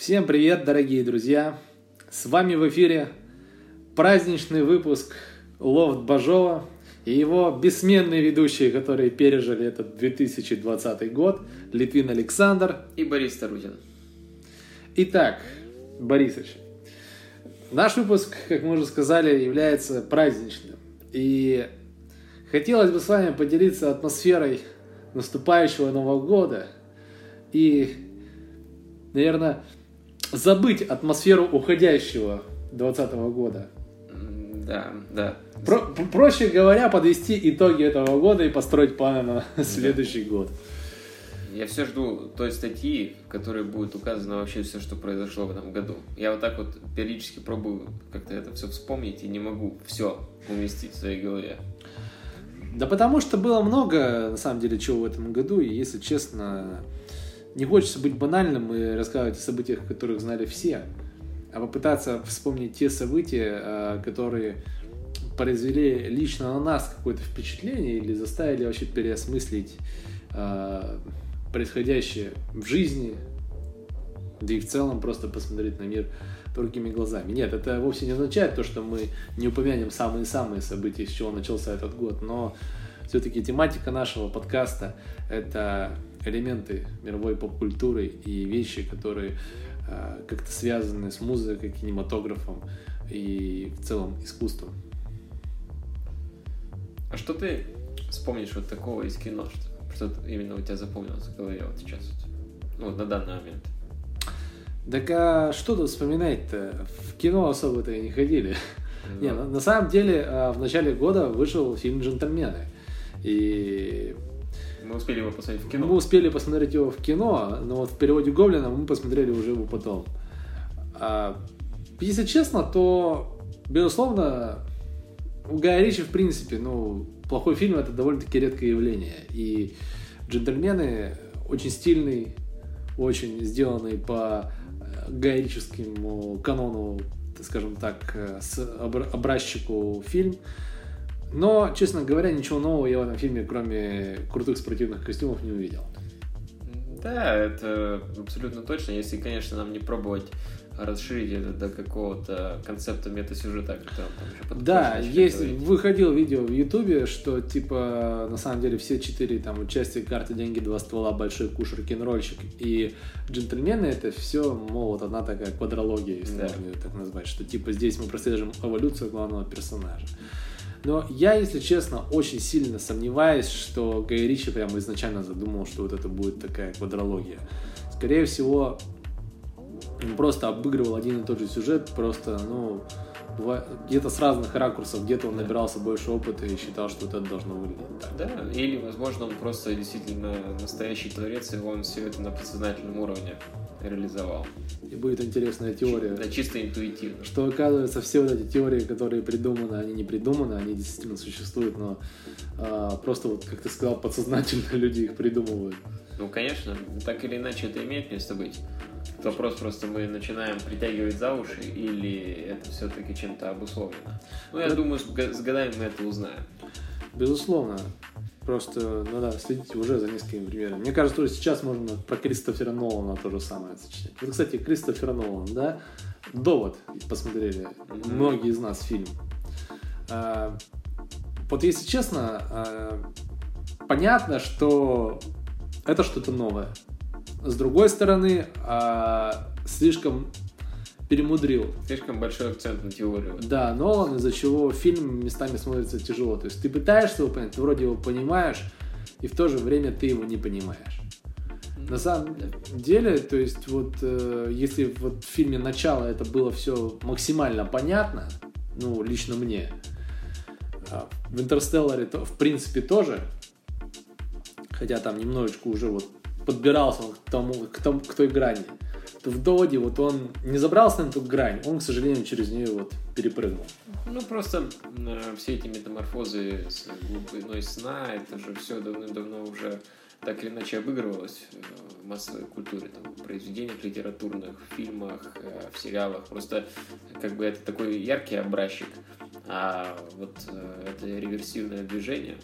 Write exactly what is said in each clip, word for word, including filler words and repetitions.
Всем привет, дорогие друзья! С вами в эфире праздничный выпуск Лофт Бажова и его бессменные ведущие, которые пережили этот две тысячи двадцатый год, Литвин Александр и Борис Тарутин. Итак, Борисович, наш выпуск, как мы уже сказали, является праздничным. И хотелось бы с вами поделиться атмосферой наступающего Нового года и, наверное, забыть атмосферу уходящего двадцатого года. Да, да. Про, проще говоря, подвести итоги этого года и построить планы на да. следующий год. Я все жду той статьи, в которой будет указано вообще все, что произошло в этом году. Я вот так вот периодически пробую как-то это все вспомнить и не могу все уместить в своей голове. Да потому что было много, на самом деле, чего в этом году, и, если честно, не хочется быть банальным и рассказывать о событиях, о которых знали все, а попытаться вспомнить те события, которые произвели лично на нас какое-то впечатление или заставили вообще переосмыслить происходящее в жизни, да и в целом просто посмотреть на мир другими глазами. Нет, это вовсе не означает то, что мы не упомянем самые-самые события, с чего начался этот год, но все-таки тематика нашего подкаста – это элементы мировой поп-культуры и вещи, которые э, как-то связаны с музыкой, кинематографом и в целом искусством. А что ты вспомнишь вот такого из кино, что, что именно у тебя запомнилось в голове вот сейчас, ну, вот на данный момент? Так а что тут вспоминать-то? В кино особо-то и не ходили. Mm-hmm. Не, на, на самом деле в начале года вышел фильм «Джентльмены». И мы успели его посмотреть в кино. Мы успели посмотреть его в кино, но вот в переводе «Гоблина» мы посмотрели уже его потом. А, если честно, то, безусловно, у Гая Ричи, в принципе, ну, плохой фильм – это довольно-таки редкое явление. И «Джентльмены» очень стильный, очень сделанный по гайрическому канону, скажем так, с образчику фильм. Но, честно говоря, ничего нового я в этом фильме, кроме крутых спортивных костюмов, не увидел. Да, это абсолютно точно. Если, конечно, нам не пробовать расширить это до какого-то концепта мета-сюжета, который он там еще подходит. Да, есть, выходил видео в Ютубе, что, типа, на самом деле все четыре там участия карты, деньги, два ствола, большой куш, рок-н-ролльщик и джентльмены, это все, мол, вот одна такая квадрология, если да. можно ее так назвать, что, типа, здесь мы прослеживаем эволюцию главного персонажа. Но я, если честно, очень сильно сомневаюсь, что Гай Ричи прямо изначально задумал, что вот это будет такая квадрология. Скорее всего, он просто обыгрывал один и тот же сюжет, просто, ну, где-то с разных ракурсов, где-то он набирался больше опыта и считал, что вот это должно выглядеть так. Да, или, возможно, он просто действительно настоящий творец, и он все это на подсознательном уровне реализовал. И будет интересная теория. Да, чисто интуитивно. Что, оказывается, все вот эти теории, которые придуманы, они не придуманы, они действительно существуют, но а, просто, вот, как ты сказал, подсознательно люди их придумывают. Ну, конечно, так или иначе это имеет место быть. Вопрос просто, мы начинаем притягивать за уши или это все-таки чем-то обусловлено? Ну, я это... думаю, с годами мы это узнаем. Безусловно. Просто надо следить уже за несколькими примерами. Мне кажется, что сейчас можно про Кристофера Нолана то же самое сочетать. Вот, кстати, Кристофер Нолан, да? «Довод» посмотрели mm-hmm. многие из нас фильм. А, вот если честно, а, понятно, что это что-то новое. С другой стороны, а, слишком перемудрил. Слишком большой акцент на теорию. Да, Нолан, из-за чего фильм местами смотрится тяжело. То есть ты пытаешься его понять, ты вроде его понимаешь, и в то же время ты его не понимаешь. На самом деле, то есть вот э, если вот в фильме «Начало» это было все максимально понятно, ну, лично мне, в «Интерстелларе» то, в принципе, тоже, хотя там немножечко уже вот подбирался к тому, к тому, к той грани, в «Доводе» вот он не забрался на эту грань, он, к сожалению, через нее вот перепрыгнул. Ну, просто э, все эти метаморфозы с глубиной сна, это же все давным-давно уже так или иначе обыгрывалось в массовой культуре, там, в произведениях литературных, в фильмах, э, в сериалах. Просто как бы это такой яркий образчик, а вот э, это реверсивное движение,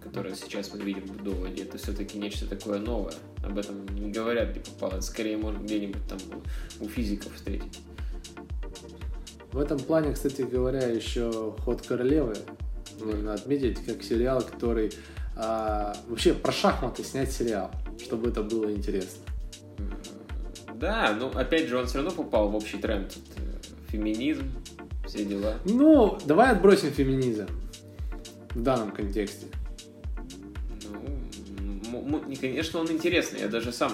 которое сейчас мы видим в «Доводе», это все-таки нечто такое новое. об этом не говорят, где попало. Скорее, можно где-нибудь там у физиков встретить. В этом плане, кстати говоря, еще «Ход королевы» нужно отметить, как сериал, который... А, вообще, про шахматы снять сериал, чтобы это было интересно. Да, но опять же, он все равно попал в общий тренд. Феминизм, все дела. Ну, давай отбросим феминизм в данном контексте. Ну, конечно, он интересный. Я даже сам...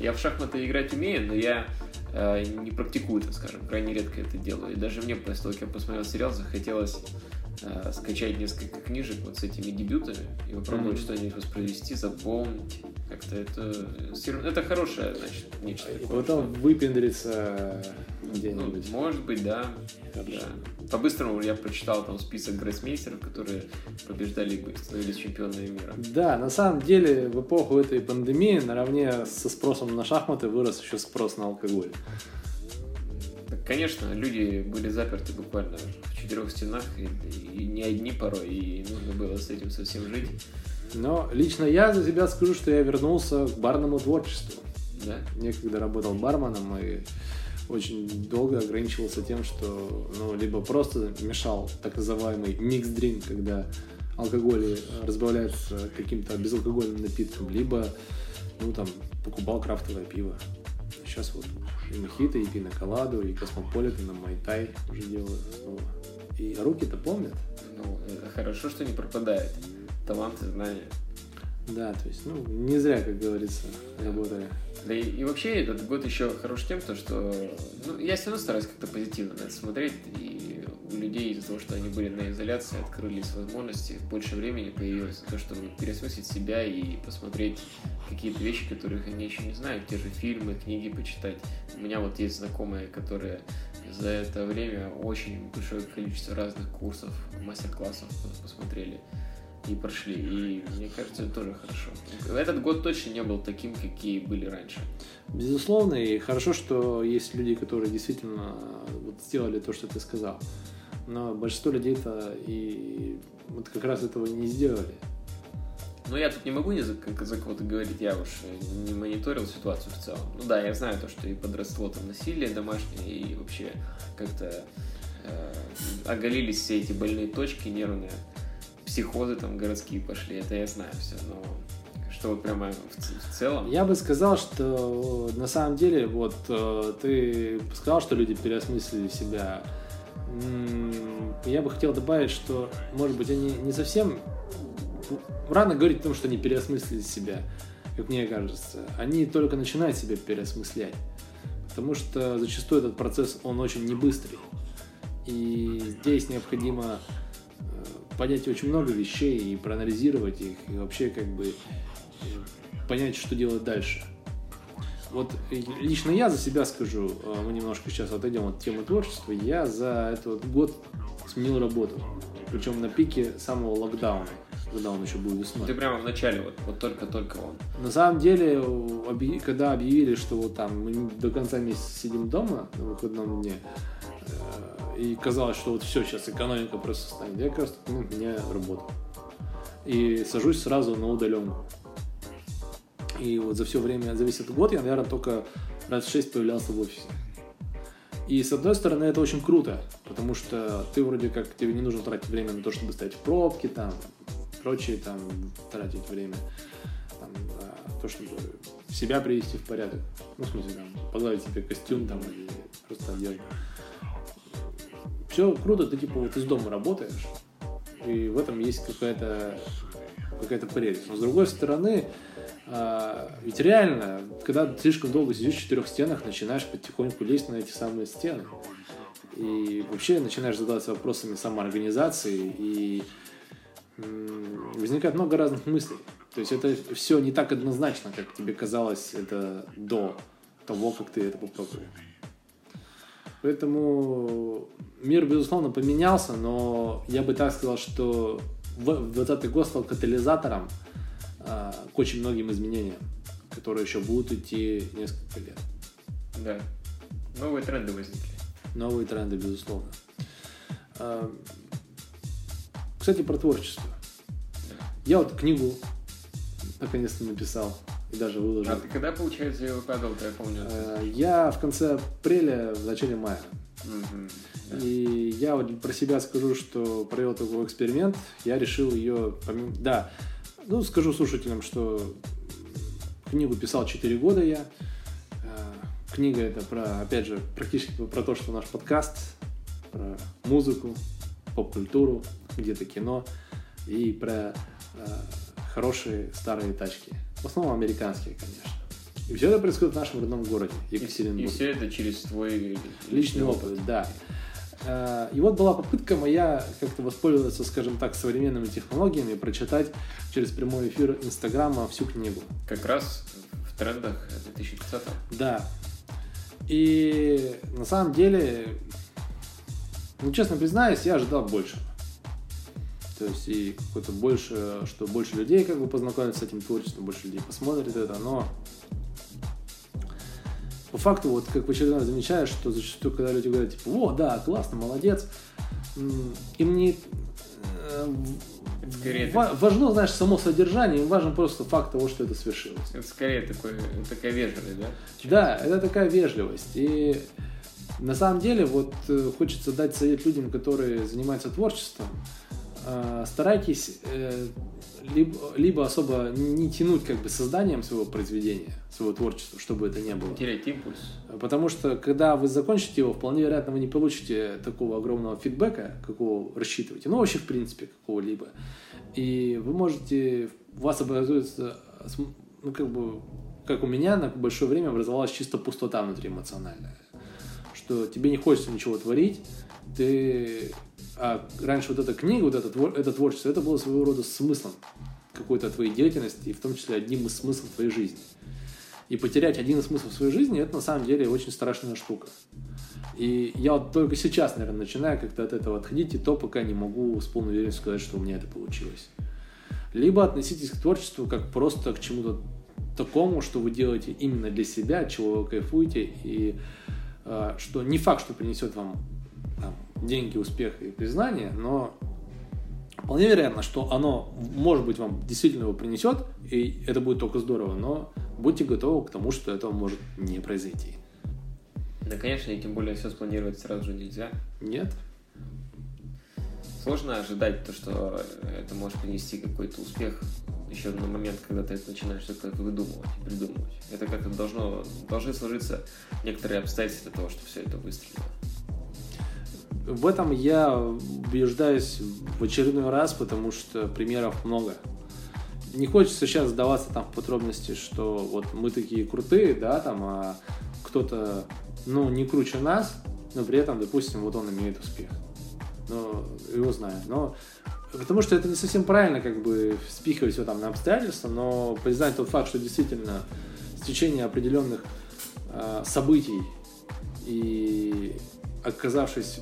Я в шахматы играть умею, но я э, не практикую это, скажем. Крайне редко это делаю. И даже мне, после того, как я посмотрел сериал, захотелось э, скачать несколько книжек вот с этими дебютами и попробовать mm-hmm. что-нибудь воспроизвести, запомнить. Как-то это... Это хорошее, значит, нечто такое. И потом что... выпендриться где-нибудь. Ну, может быть, да. да. По-быстрому я прочитал там список гроссмейстеров, которые побеждали и становились чемпионами мира. Да, на самом деле в эпоху этой пандемии наравне со спросом на шахматы вырос еще спрос на алкоголь. Конечно, люди были заперты буквально в четырех стенах, и, и не одни порой, и нужно было с этим совсем жить. Но лично я за себя скажу, что я вернулся к барному творчеству. Да? Я когда работал барменом и очень долго ограничивался тем, что ну, либо просто мешал так называемый микс-дринк, когда алкоголь разбавляется каким-то безалкогольным напитком, либо ну, там, покупал крафтовое пиво. Сейчас вот и мохито, и пиноколаду, и космополитен, и майтай уже делаю. И руки-то помнят. Ну, хорошо, что не пропадает. Таланты, знания. Да, то есть, ну, не зря, как говорится, работали. Да и, и вообще этот год еще хорош тем, что ну, я все равно стараюсь как-то позитивно на это смотреть. И у людей из-за того, что они были на изоляции, открылись возможности, больше времени появилось то, чтобы переосмыслить себя и посмотреть какие-то вещи, которых они еще не знают, те же фильмы, книги почитать. У меня вот есть знакомые, которые за это время очень большое количество разных курсов, мастер-классов посмотрели и прошли, и мне кажется, это тоже хорошо. Этот год точно не был таким, какие были раньше. Безусловно, и хорошо, что есть люди, которые действительно вот сделали то, что ты сказал. Но большинство людей-то и вот как раз этого не сделали. Ну, я тут не могу ни за, за кого-то говорить, я уж не мониторил ситуацию в целом. Ну да, я знаю то, что и подросло там насилие домашнее, и вообще как-то э, оголились все эти больные точки нервные. Психозы там городские пошли, это я знаю все, но что вот прямо в, в целом... Я бы сказал, что на самом деле, вот ты сказал, что люди переосмыслили себя. Я бы хотел добавить, что, может быть, они не совсем... Рано говорить о том, что они переосмыслили себя, как мне кажется. Они только начинают себя переосмыслять, потому что зачастую этот процесс, он очень небыстрый. И здесь необходимо... понять очень много вещей и проанализировать их, и вообще как бы понять, что делать дальше. Вот лично я за себя скажу, мы немножко сейчас отойдем от темы творчества, я за этот год сменил работу, причем на пике самого локдауна, когда он еще был весной. Ты прямо в начале, вот, вот только-только он. На самом деле, когда объявили, что вот там мы до конца месяца сидим дома на выходном дне, и казалось, что вот все, сейчас экономика просто станет. Я как раз ну, у меня работа. И сажусь сразу на удаленку. И вот за все время, за весь этот год я, наверное, только раз в шесть появлялся в офисе. И с одной стороны, это очень круто, потому что ты вроде как, тебе не нужно тратить время на то, чтобы стоять в пробке, там, прочее, там, тратить время там, на то, чтобы себя привести в порядок. Ну, в смысле, там, погладить себе костюм, там, или просто одежду. Все круто, ты типа вот из дома работаешь, и в этом есть какая-то, какая-то прелесть. Но с другой стороны, э, ведь реально, когда ты слишком долго сидишь в четырех стенах, начинаешь потихоньку лезть на эти самые стены. И вообще начинаешь задаваться вопросами самоорганизации, и м- возникает много разных мыслей. То есть это все не так однозначно, как тебе казалось это до того, как ты это попробовал. Поэтому мир, безусловно, поменялся, но я бы так сказал, что двадцатый год стал катализатором э, к очень многим изменениям, которые еще будут идти несколько лет. Да. Новые тренды возникли. Новые тренды, безусловно. Э, кстати, про творчество. Да. Я вот книгу наконец-то написал. и даже выложил. А ты когда, получается, ее выкладывал-то, я помню? Я в конце апреля, в начале мая. Угу. И я вот про себя скажу, что провел такой эксперимент. Я решил ее... Да, ну скажу слушателям, что книгу писал четыре года я. Книга это про, опять же, практически про то, что наш подкаст, про музыку, поп-культуру, где-то кино и про э, хорошие старые тачки. В основном американские, конечно. И все это происходит в нашем родном городе, Екатеринбурге. И, и все это через твой личный опыт, опыт, да. Э, и вот была попытка моя как-то воспользоваться, скажем так, современными технологиями, прочитать через прямой эфир Инстаграма всю книгу. Как раз в трендах две тысячи двадцатого. Да. И на самом деле, ну, честно признаюсь, я ожидал больше. То есть и какое-то больше, что больше людей как бы познакомятся с этим творчеством, больше людей посмотрит это, но по факту, вот как в очередной раз замечаешь, что зачастую, когда люди говорят, типа, о, да, классно, молодец, им не Ва- важно, знаешь, само содержание, им важен просто факт того, что это свершилось. Это скорее такой, такая вежливость, да? Чем? Да, это такая вежливость. И на самом деле вот хочется дать совет людям, которые занимаются творчеством. Э, старайтесь э, либо, либо особо не тянуть как бы созданием своего произведения, своего творчества, чтобы это не было. Терять импульс. Потому что когда вы закончите его, вполне вероятно, вы не получите такого огромного фидбэка, какого рассчитываете. Ну, вообще, в принципе, какого-либо. И вы можете... У вас образуется... Ну, как бы... Как у меня на большое время образовалась чисто пустота внутриэмоциональная. Что тебе не хочется ничего творить. Ты... А раньше вот эта книга, вот это, твор... это творчество, это было своего рода смыслом какой-то твоей деятельности, и в том числе одним из смыслов твоей жизни. И потерять один из смыслов своей жизни, это на самом деле очень страшная штука. И я вот только сейчас, наверное, начинаю как-то от этого отходить, и то пока не могу с полной уверенностью сказать, что у меня это получилось. Либо относитесь к творчеству как просто к чему-то такому, что вы делаете именно для себя, от чего вы кайфуете, и э, что не факт, что принесет вам там, деньги, успех и признание, но вполне вероятно, что оно, может быть, вам действительно его принесет, и это будет только здорово, но будьте готовы к тому, что этого может не произойти. Да, конечно, и тем более все спланировать сразу же нельзя. Нет. Сложно ожидать то, что это может принести какой-то успех еще на момент, когда ты это начинаешь как-то выдумывать, придумывать. Это как-то должно, должны сложиться некоторые обстоятельства для того, чтобы все это выстрелило. В этом я убеждаюсь в очередной раз, потому что примеров много. Не хочется сейчас сдаваться там в подробности, что вот мы такие крутые, да, там, а кто-то, ну, не круче нас, но при этом, допустим, вот он имеет успех. Но его знаю. Но... Потому что это не совсем правильно, как бы, спихивать все там на обстоятельства, но признать тот факт, что действительно стечение определенных э, событий и оказавшись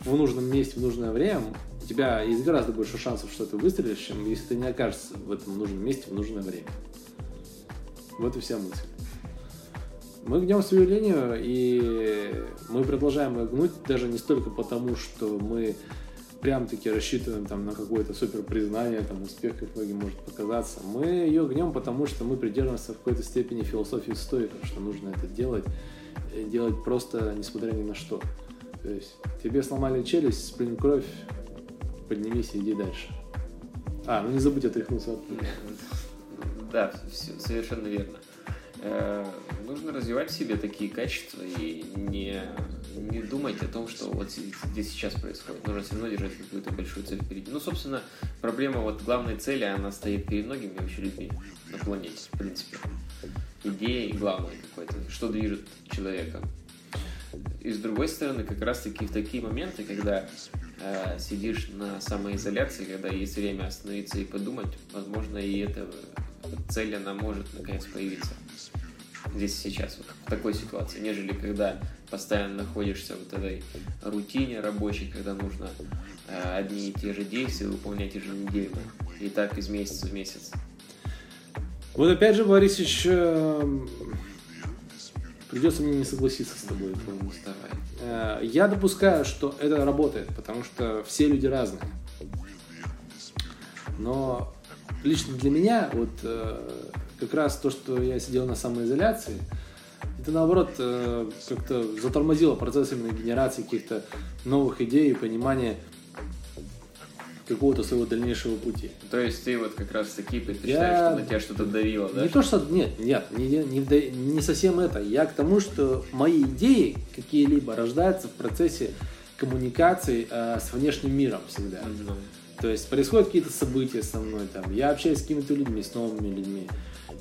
в нужном месте в нужное время, у тебя есть гораздо больше шансов, что ты выстрелишь, чем если ты не окажешься в этом нужном месте в нужное время. Вот и вся мысль. Мы гнем свою линию, и мы продолжаем ее гнуть даже не столько потому, что мы прям-таки рассчитываем там, на какое-то супер признание, там, успех, как многим может показаться. Мы ее гнем, потому что мы придерживаемся в какой-то степени философии стоиков, что нужно это делать, делать просто несмотря ни на что. То есть тебе сломали челюсть, сплюнь кровь, поднимись и иди дальше. А, ну не забудь отряхнуться от пыли. Да, все, совершенно верно. Э, нужно развивать в себе такие качества и не, не думать о том, что вот здесь сейчас происходит. Нужно все равно держать какую-то большую цель впереди. Ну, собственно, проблема вот главной цели, она стоит перед многими вообще людьми на планете, в принципе. Идея и главное какое-то, что движет человека. И с другой стороны, как раз-таки в такие моменты, когда э, сидишь на самоизоляции, когда есть время остановиться и подумать, возможно, и эта цель, она может наконец появиться здесь сейчас, вот, в такой ситуации, нежели когда постоянно находишься в вот этой рутине рабочей, когда нужно э, одни и те же действия выполнять еженедельно, и так из месяца в месяц. Вот опять же, Борисич... Э... Придется мне не согласиться с тобой. Давай. Я допускаю, что это работает, потому что все люди разные. Но лично для меня вот как раз то, что я сидел на самоизоляции, это, наоборот, как-то затормозило процесс именно генерации каких-то новых идей и понимания какого-то своего дальнейшего пути. То есть ты вот как раз таки предпочитаешь, я... что на тебя что-то давило, да? Не то, что... Нет, нет, не, не, не совсем это. Я к тому, что мои идеи какие-либо рождаются в процессе коммуникации э, с внешним миром всегда. Mm-hmm. То есть происходят какие-то события со мной, там, я общаюсь с какими-то людьми, с новыми людьми.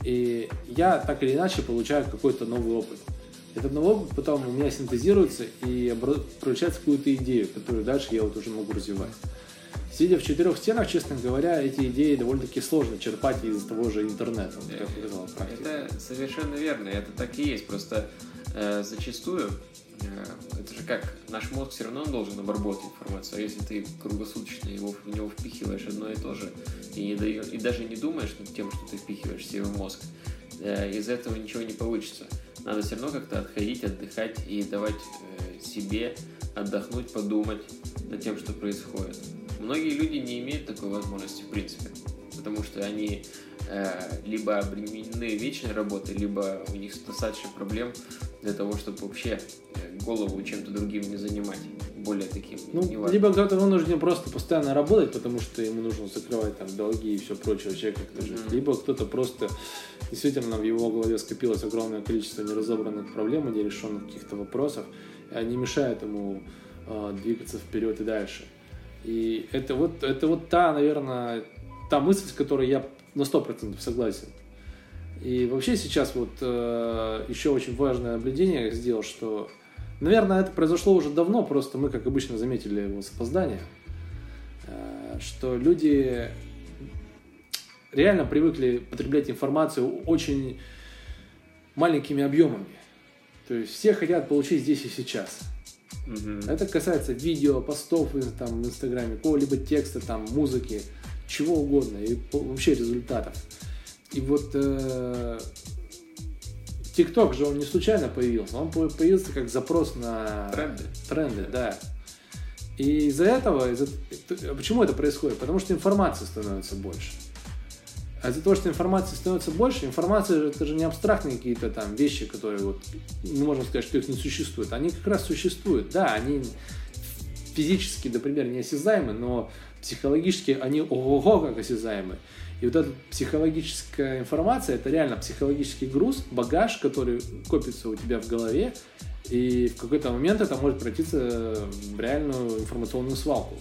И я так или иначе получаю какой-то новый опыт. Этот новый опыт потом у меня синтезируется и получается какую-то идею, которую дальше я вот уже могу развивать. Сидя в четырех стенах, честно говоря, эти идеи довольно-таки сложно черпать из того же интернета. Вот, как сказал, это совершенно верно, это так и есть. Просто э, зачастую, э, это же как, наш мозг все равно должен обработать информацию, а если ты круглосуточно его, в него впихиваешь одно и то же, и, не даешь, и даже не думаешь над тем, что ты впихиваешь себе в мозг, э, из этого ничего не получится. Надо все равно как-то отходить, отдыхать и давать э, себе отдохнуть, подумать над тем, что происходит. Многие люди не имеют такой возможности в принципе, потому что они э, либо обременены вечной работой, либо у них достаточно проблем для того, чтобы вообще голову чем-то другим не занимать, более таким ну, неважным. Либо кто-то вынужден просто постоянно работать, потому что ему нужно закрывать там долги и все прочее, вообще как-то жить. Mm-hmm. Либо кто-то просто действительно в его голове скопилось огромное количество неразобранных проблем и нерешенных каких-то вопросов, и они мешают ему э, двигаться вперед и дальше. И это вот, это вот та, наверное, та мысль, с которой я на сто процентов согласен. И вообще сейчас вот э, еще очень важное наблюдение я сделал, что, наверное, это произошло уже давно, просто мы, как обычно, заметили его с опозданием, э, что люди реально привыкли потреблять информацию очень маленькими объемами. То есть все хотят получить здесь и сейчас. Mm-hmm. Это касается видео, постов там, в Инстаграме, какого-либо текста, там, музыки, чего угодно, и вообще результатов. И вот ТикТок же, он не случайно появился, он появился как запрос на тренды. тренды yeah. да. И из-за этого, из-за... почему это происходит? Потому что информации становится больше. А из-за того, что информации становится больше, информация это же не абстрактные какие-то там вещи, которые вот, не можно сказать, что их не существует. Они как раз существуют, да, они физически, например, не осязаемы, но психологически они ого-го как осязаемы. И вот эта психологическая информация, это реально психологический груз, багаж, который копится у тебя в голове, и в какой-то момент это может превратиться в реальную информационную свалку.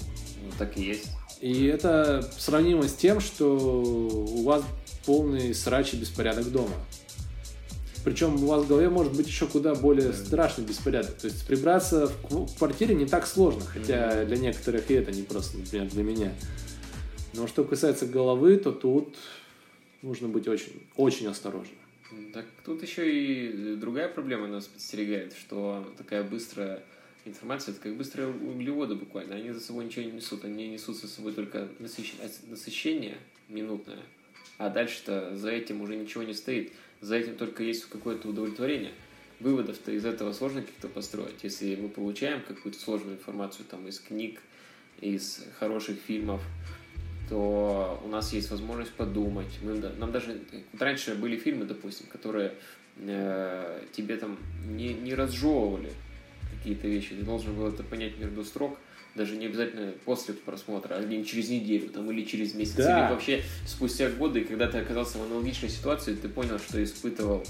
Ну, так и есть. И это сравнимо с тем, что у вас полный срач и беспорядок дома. Причем у вас в голове может быть еще куда более страшный беспорядок. То есть прибраться в квартире не так сложно, хотя для некоторых и это не просто, например, для меня. Но что касается головы, то тут нужно быть очень, очень осторожным. Так тут еще и другая проблема нас подстерегает, что такая быстрая информация — это как быстрые углеводы буквально. Они за собой ничего не несут. Они несут за собой только насыщение минутное. А дальше-то за этим уже ничего не стоит. За этим только есть какое-то удовлетворение. Выводов-то из этого сложно как-то построить. Если мы получаем какую-то сложную информацию там, из книг, из хороших фильмов, то у нас есть возможность подумать. Мы, нам даже... Вот раньше были фильмы, допустим, которые э, тебе там не, не разжевывали какие-то вещи, ты должен был это понять между строк, даже не обязательно после просмотра, а не через неделю там, или через месяц, да. Или вообще спустя годы, и когда ты оказался в аналогичной ситуации, ты понял, что испытывал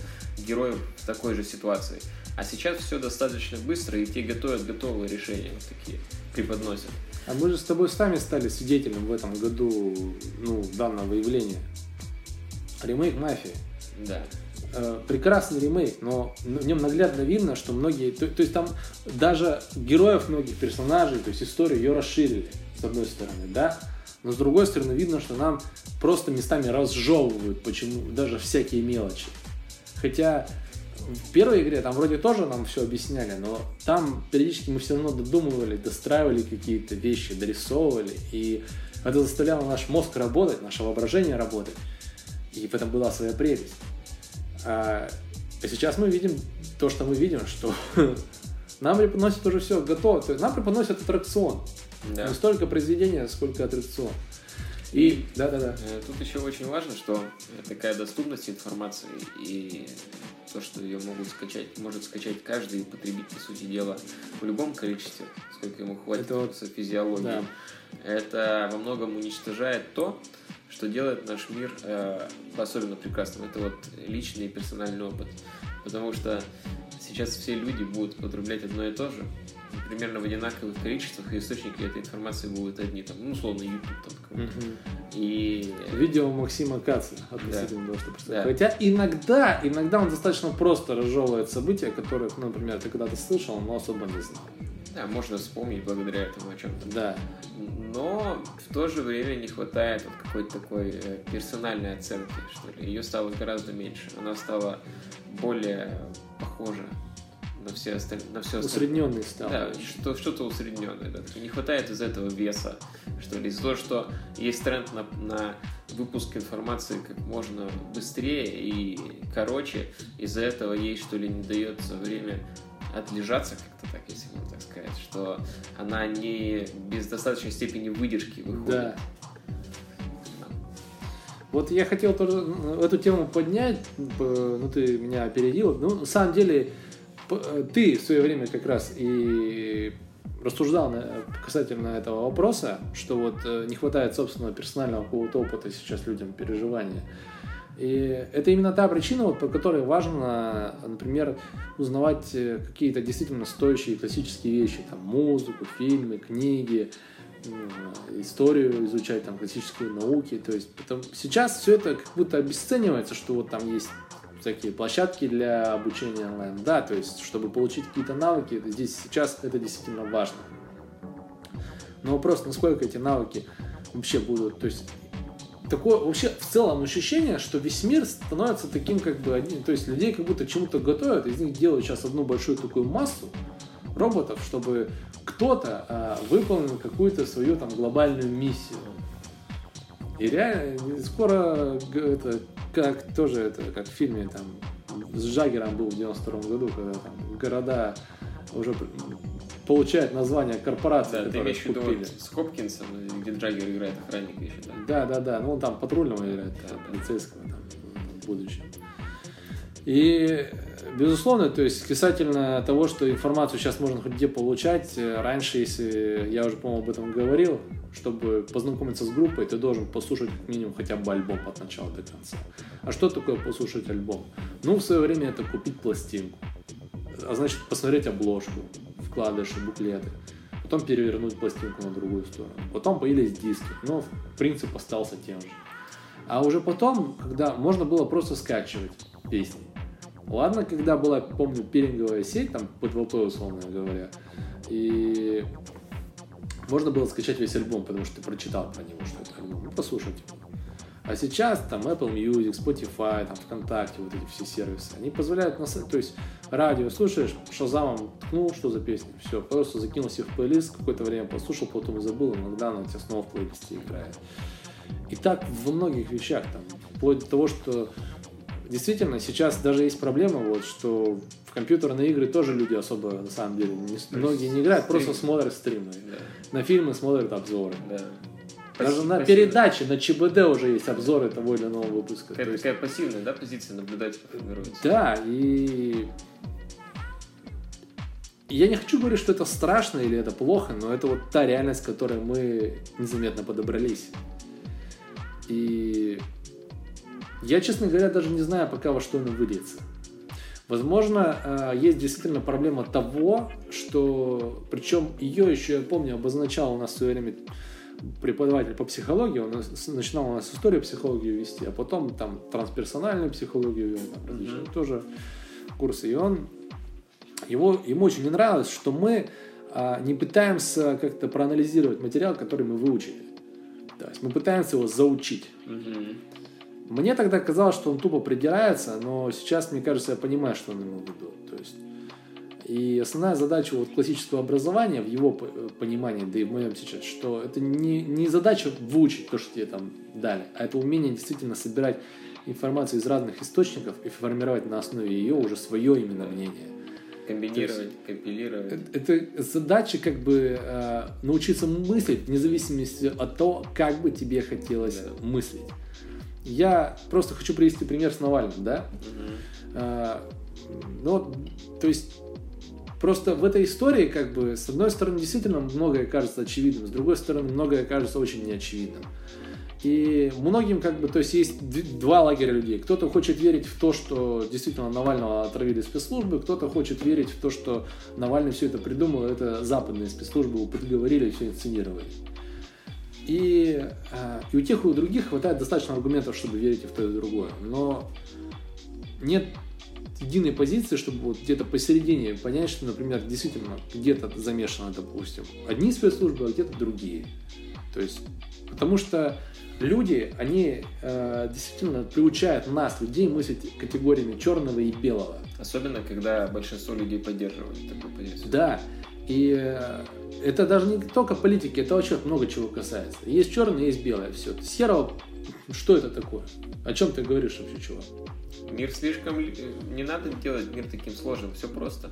героев в такой же ситуации. А сейчас все достаточно быстро, и тебе готовят готовые решения, вот такие преподносят. А мы же с тобой сами стали свидетелем в этом году, ну, данного явления. Ремейк «Мафии». Да. Прекрасный ремейк, но в нем наглядно видно, что многие... То, то есть там даже героев многих персонажей, то есть историю ее расширили, с одной стороны, да? Но с другой стороны видно, что нам просто местами разжевывают, почему, даже всякие мелочи. Хотя в первой игре там вроде тоже нам все объясняли, но там периодически мы все равно додумывали, достраивали какие-то вещи, дорисовывали, и это заставляло наш мозг работать, наше воображение работать. И в этом была своя прелесть. А сейчас мы видим то, что мы видим, что нам преподносят уже все готово. Нам преподносят аттракцион. Да. Не столько произведения, сколько аттракцион. И, да-да-да. Тут еще очень важно, что такая доступность информации и то, что ее могут скачать, может скачать каждый потребитель, по сути дела, в любом количестве, сколько ему хватит курса физиологии, да. Это во многом уничтожает то, что делает наш мир э, особенно прекрасным. Это вот личный и персональный опыт. Потому что сейчас все люди будут потреблять одно и то же, примерно в одинаковых количествах, и источники этой информации будут одни, там, ну, условно, YouTube. Там, mm-hmm. и... Видео Максима Каца относительно того, что представляет. Хотя иногда, иногда он достаточно просто разжевывает события, которых, ну, например, ты когда-то слышал, но особо не знал. Да, можно вспомнить благодаря этому о чем-то. Да. Но в то же время не хватает вот какой-то такой персональной оценки, что ли. Ее стало гораздо меньше. Она стала более похожа на все остальные. Усредненный стал. Да, что, что-то усредненное. Да. Не хватает из этого веса, что ли. Из-за того, что есть тренд на, на выпуск информации как можно быстрее и короче, из-за этого ей, что ли, не дается время отлежаться как-то так, если можно так сказать, что она не без достаточной степени выдержки выходит. Да. Вот я хотел тоже эту тему поднять, ну ты меня опередил. Ну, на самом деле, ты в свое время как раз и рассуждал касательно этого вопроса, что вот не хватает собственного персонального какого-то опыта сейчас людям переживания. И это именно та причина, вот, по которой важно, например, узнавать какие-то действительно стоящие классические вещи, там, музыку, фильмы, книги, историю изучать, там, классические науки. То есть потом, сейчас все это как будто обесценивается, что вот там есть всякие площадки для обучения онлайн, да, то есть чтобы получить какие-то навыки, здесь сейчас это действительно важно. Но вопрос, насколько эти навыки вообще будут, то есть такое вообще в целом ощущение, что весь мир становится таким как бы одним, то есть людей как будто чему-то готовят, из них делают сейчас одну большую такую массу роботов, чтобы кто-то а, выполнил какую-то свою там глобальную миссию. И реально скоро это как тоже это как в фильме там с Джаггером был в девяносто втором году, когда там города уже получает название корпорации, да, которые купили. Да, ты имеешь в виду с Хопкинсом, где Джаггер играет охранника еще, да? Да, да, да, ну он там патрульного играет, да, да. Полицейского там в будущем. И, безусловно, то есть касательно того, что информацию сейчас можно хоть где получать, раньше, если, я уже, по-моему, об этом говорил, чтобы познакомиться с группой, ты должен послушать как минимум хотя бы альбом от начала до конца. А что такое послушать альбом? Ну, в свое время это купить пластинку, а значит посмотреть обложку, вкладыши, буклеты, потом перевернуть пластинку на другую сторону, потом появились диски, но принцип остался тем же. А уже потом, когда можно было просто скачивать песни, ладно, когда была, помню, пиринговая сеть, там пэ два пэ, условно говоря, и можно было скачать весь альбом, потому что ты прочитал про него, что это альбом, ну послушайте. А сейчас там Apple Music, Spotify, там, ВКонтакте, вот эти все сервисы, они позволяют нас, то есть радио слушаешь, шазамом ткнул, что за песня, все, просто закинул себе в плейлист, какое-то время послушал, потом забыл, иногда она у тебя снова в плейлисте играет. И так во многих вещах, там, вплоть до того, что действительно сейчас даже есть проблема, вот, что в компьютерные игры тоже люди особо, на самом деле, не, многие не играют, стрим. Просто смотрят стримы, да. На фильмы смотрят обзоры. Да. Даже Пассив, на передаче, на ЧБД уже есть обзоры того или иного выпуска. Какая-то есть... такая пассивная, да, позиция наблюдателя формируется. Да, и... Я не хочу говорить, что это страшно или это плохо, но это вот та реальность, к которой мы незаметно подобрались. И... Я, честно говоря, даже не знаю пока, во что она выльется. Возможно, есть действительно проблема того, что... Причем ее еще, я помню, обозначал у нас в свое время... преподаватель по психологии, он начинал у нас историю психологии вести, а потом там трансперсональную психологию вел, там, различные mm-hmm. тоже курсы. И он, его, ему очень не нравилось, что мы а, не пытаемся как-то проанализировать материал, который мы выучили. То есть мы пытаемся его заучить. Mm-hmm. Мне тогда казалось, что он тупо придирается, но сейчас, мне кажется, я понимаю, что он ему выдал. То есть и основная задача вот классического образования, в его понимании, да и в моем сейчас, что это не, не задача выучить то, что тебе там дали, а это умение действительно собирать информацию из разных источников и формировать на основе ее уже свое именно мнение. Комбинировать, компилировать. Это задача как бы э, научиться мыслить вне зависимости от того, как бы тебе хотелось да. мыслить. Я просто хочу привести пример с Навальным, да? Угу. Э, ну, то есть просто в этой истории как бы с одной стороны действительно многое кажется очевидным, с другой стороны многое кажется очень неочевидным. И многим как бы, то есть есть два лагеря людей. Кто-то хочет верить в то, что действительно Навального отравили спецслужбы, кто-то хочет верить в то, что Навальный все это придумал, это западные спецслужбы его подговорили и все инсценировали. И, и у тех и у других хватает достаточно аргументов, чтобы верить и в то и в другое. Но нет единой позиции, чтобы вот где-то посередине понять, что, например, действительно где-то замешано, допустим, одни спецслужбы, а где-то другие. То есть, потому что люди, они э, действительно приучают нас, людей, мыслить категориями черного и белого. Особенно, когда большинство людей поддерживают такую позицию. Да, и э, это даже не только политики, это очень много чего касается. Есть черное, есть белое, все. Серого, что это такое? О чем ты говоришь вообще, чувак? Мир слишком... Не надо делать мир таким сложным, все просто.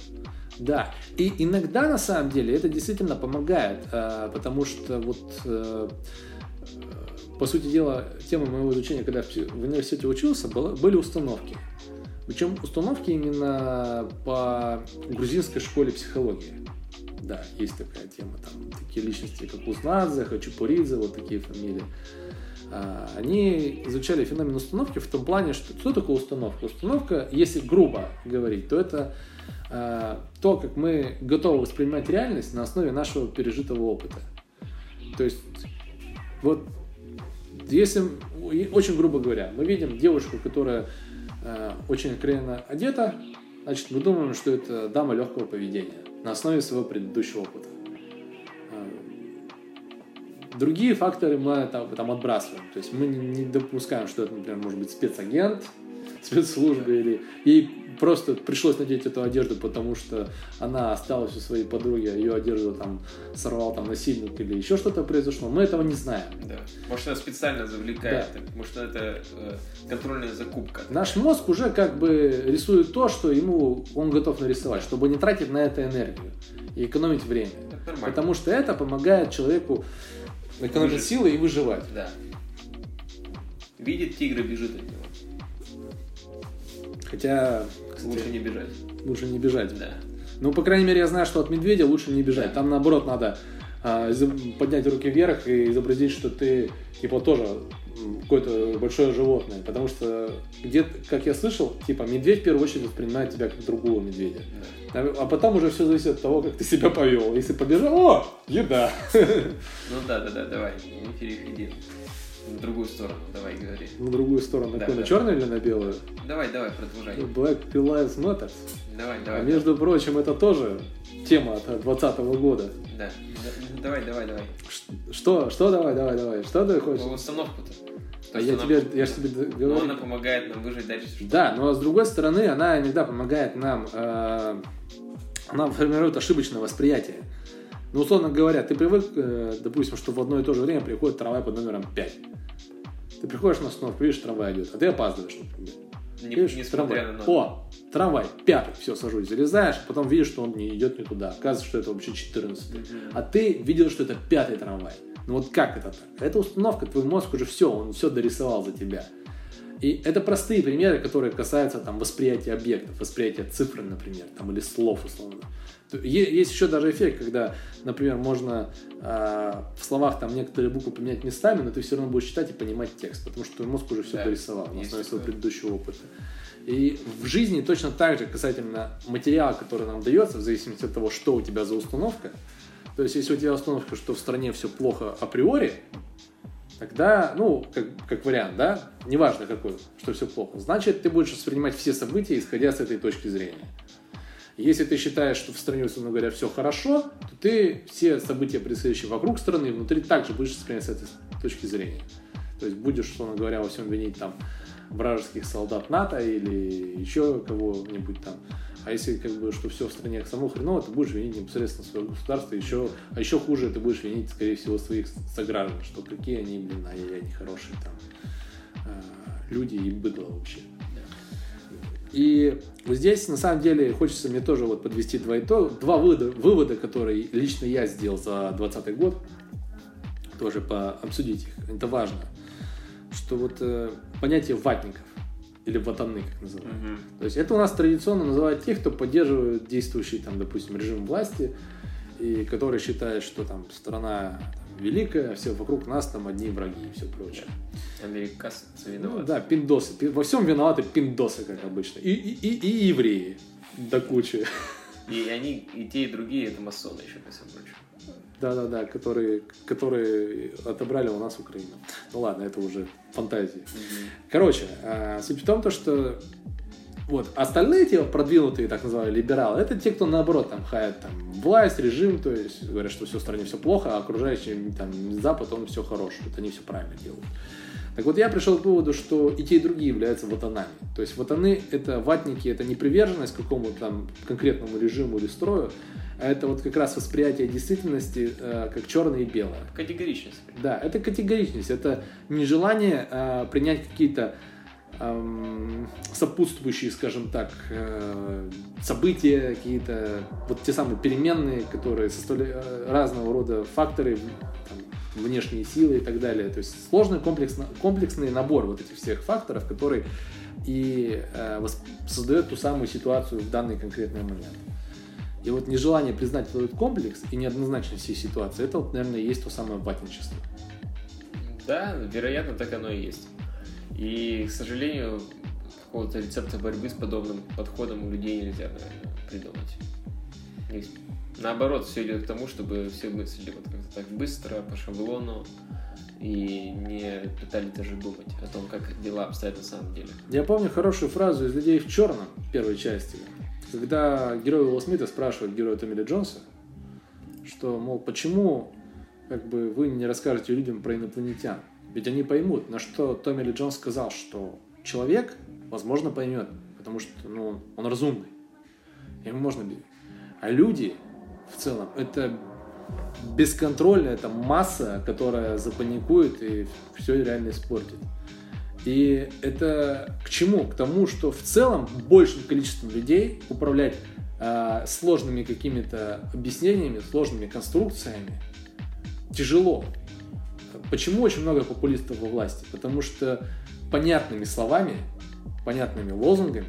Да, и иногда, на самом деле, это действительно помогает, э, потому что вот... Э, По сути дела, тема моего изучения, когда в университете учился, были установки. Причем установки именно по грузинской школе психологии. Да, есть такая тема. Там такие личности, как Узнадзе, Хачупуридзе, вот такие фамилии. Они изучали феномен установки в том плане, что что такое установка? Установка, если грубо говорить, то это то, как мы готовы воспринимать реальность на основе нашего пережитого опыта. То есть, вот если, очень грубо говоря, мы видим девушку, которая э, очень откровенно одета, значит, мы думаем, что это дама легкого поведения на основе своего предыдущего опыта. Другие факторы мы там, там отбрасываем. То есть мы не допускаем, что это, например, может быть спецагент, спецслужбы, или ей просто пришлось надеть эту одежду, потому что она осталась у своей подруги, ее одежду там сорвал там насильник или еще что-то произошло. Мы этого не знаем. Да. Может, она специально завлекает, да. Может, это э, контрольная закупка. Наш мозг уже как бы рисует то, что ему он готов нарисовать, чтобы не тратить на это энергию и экономить время. Потому что это помогает человеку экономить Выжить. силы и выживать. Да. Видит тигра, бежит от него. Хотя... Кстати, лучше не бежать. Лучше не бежать. Да. Ну, по крайней мере, я знаю, что от медведя лучше не бежать. Да. Там, наоборот, надо э, поднять руки вверх и изобразить, что ты, типа, тоже какое-то большое животное. Потому что, где-то, как я слышал, типа, медведь в первую очередь воспринимает тебя как другого медведя. Да. А, а потом уже все зависит от того, как ты себя повел. Если побежал, о, еда! Ну да, да, да, давай, не переходи. На другую сторону, давай, говори. На другую сторону, да, да, на черную да. или на белую? Давай, давай, продолжай. Black Lives Matter. Давай, давай. А между да. прочим, это тоже тема от двадцатого года. Да, давай, давай, давай. Что, что давай, давай, давай, что ты хочешь? Ну, установку-то. А я тебе, я же тебе говорю. Но она помогает нам выжить дальше. Что-то. Да, но с другой стороны, она иногда помогает нам, э, она формирует ошибочное восприятие. Ну, условно говоря, ты привык, допустим, что в одно и то же время приходит трамвай под номером пять. Ты приходишь на остановку, видишь, трамвай идет, а ты опаздываешь, например. Не, видишь, не трамвай. На О, трамвай, пятый, все, сажусь, залезаешь, потом видишь, что он не идет не туда. Оказывается, что это вообще четырнадцатый. Mm-hmm. А ты видел, что это пятый трамвай. Ну вот как это так? Это установка, твой мозг уже все, он все дорисовал за тебя. И это простые примеры, которые касаются там, восприятия объектов, восприятия цифр, например, там, или слов, условно. Есть еще даже эффект, когда, например, можно э, в словах там, некоторые буквы поменять местами, но ты все равно будешь читать и понимать текст, потому что твой мозг уже все да, дорисовал на основе своего предыдущего опыта. И в жизни точно так же касательно материала, который нам дается, в зависимости от того, что у тебя за установка. То есть, если у тебя установка, что в стране все плохо априори, тогда, ну, как, как вариант, да, неважно какой, что все плохо, значит, ты будешь воспринимать все события, исходя с этой точки зрения. Если ты считаешь, что в стране, условно говоря, все хорошо, то ты все события, происходящие вокруг страны, внутри также будешь воспринимать с этой точки зрения. То есть будешь, условно говоря, во всем винить там вражеских солдат НАТО или еще кого-нибудь там. А если как бы, что все в стране само хреново, ты будешь винить непосредственно свое государство, еще, а еще хуже ты будешь винить, скорее всего, своих сограждан, что какие они, блин, они, они хорошие там люди и быдло вообще. И вот здесь, на самом деле, хочется мне тоже вот подвести два итога, два вывода, вывода, которые лично я сделал за двадцатый год, тоже пообсудить их, это важно, что вот э, понятие ватников, или ватаны, как называют, mm-hmm. то есть это у нас традиционно называют тех, кто поддерживает действующий, там, допустим, режим власти, и которые считают, что там страна там, великая, а все вокруг нас там одни враги и все прочее. Американцы виноваты. Ну, да, пиндосы. Во всем виноваты пиндосы, как обычно. И, и, и, и евреи до кучи. И они, и те, и другие, это масоны еще, по всему прочему. Да-да-да, которые, которые отобрали у нас Украину. Ну ладно, это уже фантазии. Mm-hmm. Короче, суть в том, что вот, остальные те продвинутые, так называемые, либералы, это те, кто наоборот там хаят там, власть, режим, то есть говорят, что все в стране все плохо, а окружающий там, Запад, он все хорош, вот они все правильно делают. Так вот, я пришел к выводу, что и те, и другие являются ватанами. То есть ватаны — это ватники, это не приверженность к какому-то там конкретному режиму или строю, а это вот как раз восприятие действительности э, как черное и белое. Категоричность. Да, это категоричность, это нежелание э, принять какие-то э, сопутствующие, скажем так, э, события, какие-то вот те самые переменные, которые составляют разного рода факторы, там, внешние силы и так далее. То есть сложный комплексный, комплексный набор вот этих всех факторов, который и э, создает ту самую ситуацию в данный конкретный момент. И вот нежелание признать этот комплекс и неоднозначность всей ситуации, это, наверное, и есть то самое ватничество. Да, вероятно, так оно и есть. И, к сожалению, какого-то рецепта борьбы с подобным подходом у людей нельзя, наверное, придумать. Есть. Наоборот, все идет к тому, чтобы все мыслили вот как-то так быстро, по шаблону, и не пытались даже думать о том, как дела обстоят на самом деле. Я помню хорошую фразу из «Людей в черном» первой части, когда герой Уилла Смита спрашивает героя Томми Ли Джонса, что, мол, почему как бы, вы не расскажете людям про инопланетян? Ведь они поймут, на что Томми Ли Джонс сказал, что человек, возможно, поймет, потому что ну, он разумный, ему можно верить. А люди в целом это бесконтрольная это масса, которая запаникует и все реально испортит. И это к чему? К тому, что в целом большим количеством людей управлять э, сложными какими-то объяснениями, сложными конструкциями тяжело. Почему очень много популистов во власти? Потому что понятными словами, понятными лозунгами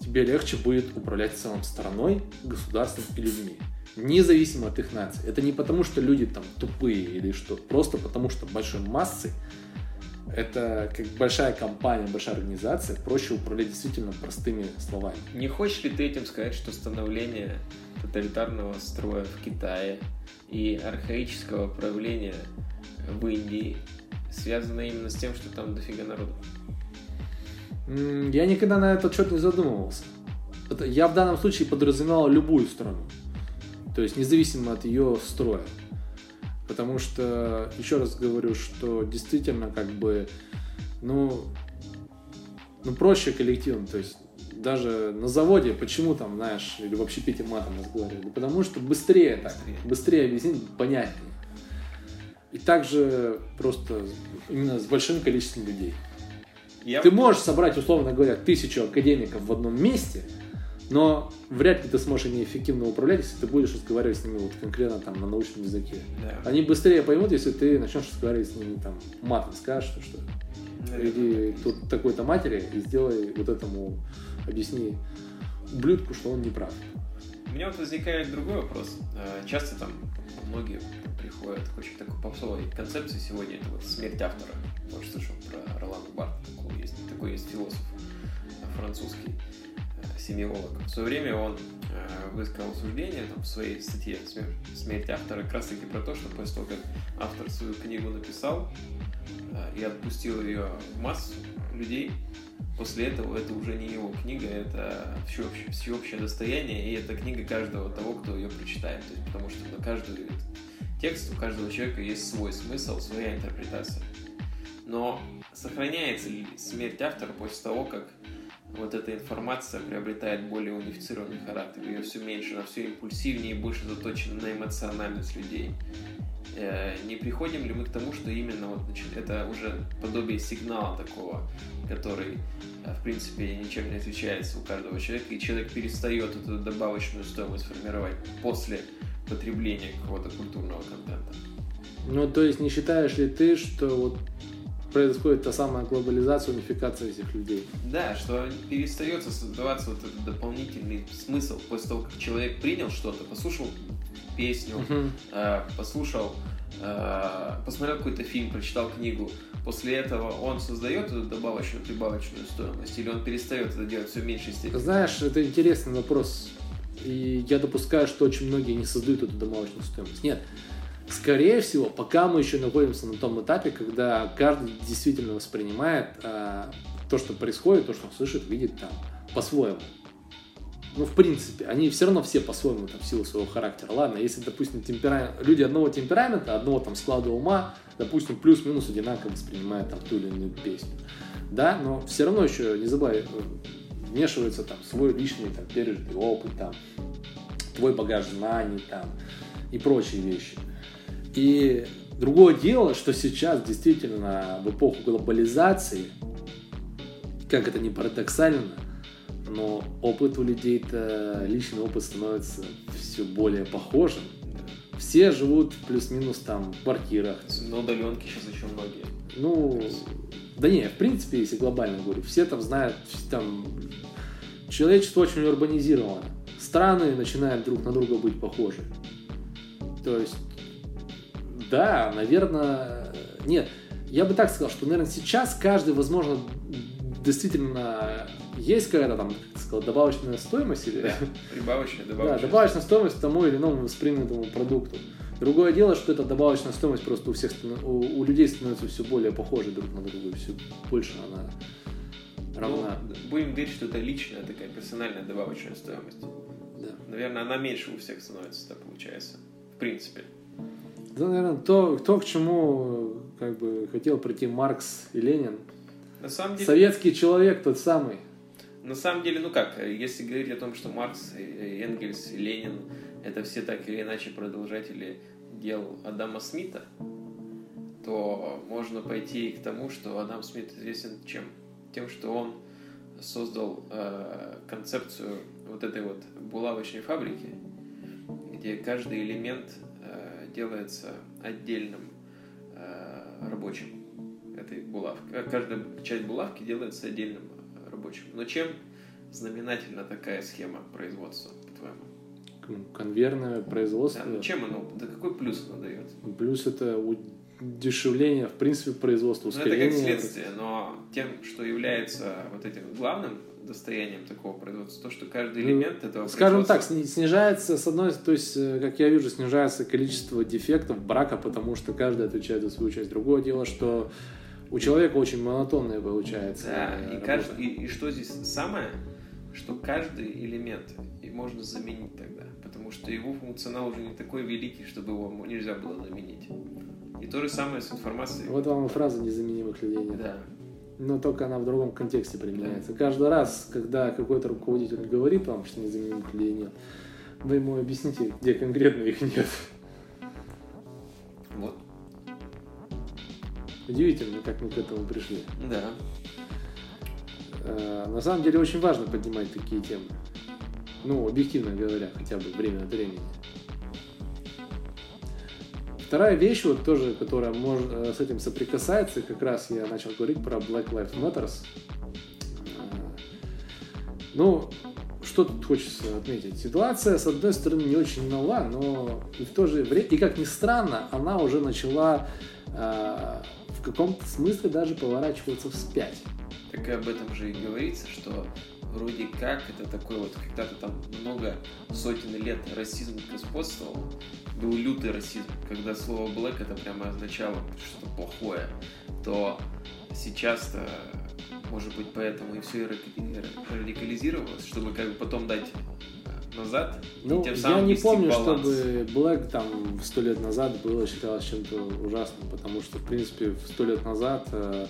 тебе легче будет управлять в целом страной, государством и людьми. Независимо от их нации. Это не потому, что люди там тупые или что. Просто потому, что большой массы это как большая компания, большая организация, проще управлять действительно простыми словами. Не хочешь ли ты этим сказать, что становление тоталитарного строя в Китае и архаического правления в Индии связано именно с тем, что там дофига народу? Я никогда на этот счет не задумывался. Я в данном случае подразумевал любую страну. То есть независимо от ее строя. Потому что, еще раз говорю, что действительно как бы, ну, ну проще коллективом. То есть даже на заводе, почему там, знаешь, или вообще общепите матом разговаривали? Потому что быстрее так, быстрее объяснить, понятнее. И также просто именно с большим количеством людей. Я... Ты можешь собрать, условно говоря, тысячу академиков в одном месте, но вряд ли ты сможешь ими эффективно управлять, если ты будешь разговаривать с ними вот конкретно там на научном языке. Да. Они быстрее поймут, если ты начнешь разговаривать с ними там матом, скажешь, что, что да, иди да, тут да. такой-то матери и сделай вот этому, объясни ублюдку, что он не прав. У меня вот возникает другой вопрос. Часто там многие приходят к очень такой попсовой концепции сегодня, это вот смерть автора. Может, слышал про Роланда Барта, такой есть, такой есть философ французский. Семиолог. В свое время он э, высказал суждение там, в своей статье «Смерть автора» как раз таки про то, что после того, как автор свою книгу написал э, и отпустил ее в массу людей, после этого это уже не его книга, это всеобщее, всеобщее достояние, и это книга каждого того, кто ее прочитает. То есть, потому что на каждый текст у каждого человека есть свой смысл, своя интерпретация. Но сохраняется ли смерть автора после того, как вот эта информация приобретает более унифицированный характер. Ее все меньше, она все импульсивнее и больше заточена на эмоциональность людей. Не приходим ли мы к тому, что именно вот, значит, это уже подобие сигнала такого, который, в принципе, ничем не отличается у каждого человека, и человек перестает эту добавочную стоимость формировать после потребления какого-то культурного контента? Ну, то есть не считаешь ли ты, что вот происходит та самая глобализация, унификация этих людей? Да, что перестает создаваться вот этот дополнительный смысл после того, как человек принял что-то, послушал песню, uh-huh. э, послушал, э, посмотрел какой-то фильм, прочитал книгу. После этого он создает эту добавочную, прибавочную стоимость, или он перестает это делать все в меньшей степени? Знаешь, это интересный вопрос. И я допускаю, что очень многие не создают эту добавочную стоимость. Нет. Скорее всего, пока мы еще находимся на том этапе, когда каждый действительно воспринимает э, то, что происходит, то, что он слышит, видит там по-своему. Ну, в принципе, они все равно все по-своему там в силу своего характера. Ладно, если, допустим, темперамент, люди одного темперамента, одного там склада ума, допустим, плюс-минус одинаково воспринимают там ту или иную песню. Да, но все равно еще, не забывай, вмешивается там свой личный там пережитый опыт, там, твой багаж знаний там и прочие вещи. И другое дело, что сейчас действительно в эпоху глобализации, как это ни парадоксально, но опыт у людей-то, личный опыт становится все более похожим. Все живут плюс-минус там в квартирах. На удаленке сейчас еще многие. Ну, да не, в принципе, если глобально говорю, все там знают, там человечество очень урбанизировано. Страны начинают друг на друга быть похожи. То есть, да, наверное, нет. Я бы так сказал, что, наверное, сейчас каждый, возможно, действительно есть какая-то там, как ты сказал, добавочная стоимость или... Да, прибавочная, добавочная. Да, добавочная стоимость тому или иному воспринятому продукту. Другое дело, что эта добавочная стоимость просто у всех, у, у людей становится все более похожей друг на друга, все больше она равна. Ну, будем говорить, что это личная такая персональная добавочная стоимость. Да. Наверное, она меньше у всех становится, так получается, в принципе. Да, наверное, то, то, к чему как бы хотел прийти Маркс и Ленин. На самом деле, советский человек тот самый. На самом деле, ну как, если говорить о том, что Маркс, Энгельс и Ленин — это все так или иначе продолжатели дел Адама Смита, то можно пойти к тому, что Адам Смит известен чем? Тем, что он создал э, концепцию вот этой вот булавочной фабрики, где каждый элемент делается отдельным э, рабочим этой булавки. Каждая часть булавки делается отдельным рабочим. Но чем знаменательна такая схема производства, по-твоему? Конвейерное производство. Да, ну чем оно? Да какой плюс оно дает? Плюс — это удешевление, в принципе, производства, ускорение. Ну, это как следствие, но тем, что является вот этим главным достоянием такого производства, то, что каждый элемент этого, скажем так, снижается, с одной, то есть, как я вижу, снижается количество дефектов брака, потому что каждый отвечает за свою часть. Другое дело, что у человека очень монотонная получается. Да, и, каждый, и, и что здесь самое, что каждый элемент и можно заменить тогда, потому что его функционал уже не такой великий, чтобы его нельзя было заменить. И то же самое с информацией. Вот вам и фраза «незаменимых людей нет». Да. Но только она в другом контексте применяется. Каждый раз, когда какой-то руководитель говорит вам, что незаменимых людей нет, вы ему объясните, где конкретно их нет. Вот. Удивительно, как мы к этому пришли. Да. Э, на самом деле очень важно поднимать такие темы. Ну, объективно говоря, хотя бы время от времени. Вторая вещь, вот тоже, которая может, с этим соприкасается, как раз я начал говорить про Black Lives Matter. Ну, что тут хочется отметить? Ситуация, с одной стороны, не очень нова, но и в то же время, и как ни странно, она уже начала э, в каком-то смысле даже поворачиваться вспять. Так и об этом же и говорится, что вроде как это такой вот, когда-то там много сотен лет расизм господствовал, был лютый расизм, когда слово «блэк» это прямо означало что-то плохое, то сейчас-то, может быть, поэтому и все радикализировалось, чтобы как бы потом дать назад. Ну, тем самым я не помню, баланс. Чтобы Black там сто лет назад было считалось чем-то ужасным, потому что, в принципе, сто лет назад э,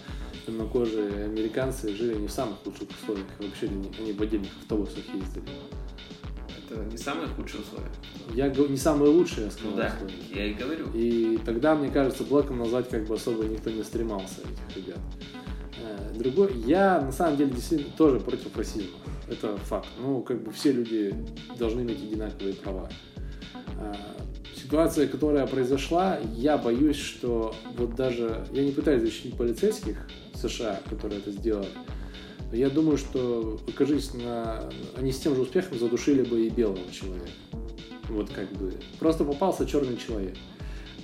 темнокожие американцы жили не в самых худших условиях, вообще они в отдельных автобусах ездили. Это не самые худшие условия? Я не самые лучшие, я сказал. Ну да, условия. Я и говорю. И тогда, мне кажется, Блэком назвать как бы особо никто не стремался, этих ребят. Другой, я на самом деле действительно тоже против расизма. Это факт. Ну, как бы все люди должны иметь одинаковые права. Ситуация, которая произошла, я боюсь, что вот даже... Я не пытаюсь защитить полицейских США, которые это сделали. Но я думаю, что, окажись, на... они с тем же успехом задушили бы и белого человека. Вот как бы. Просто попался черный человек.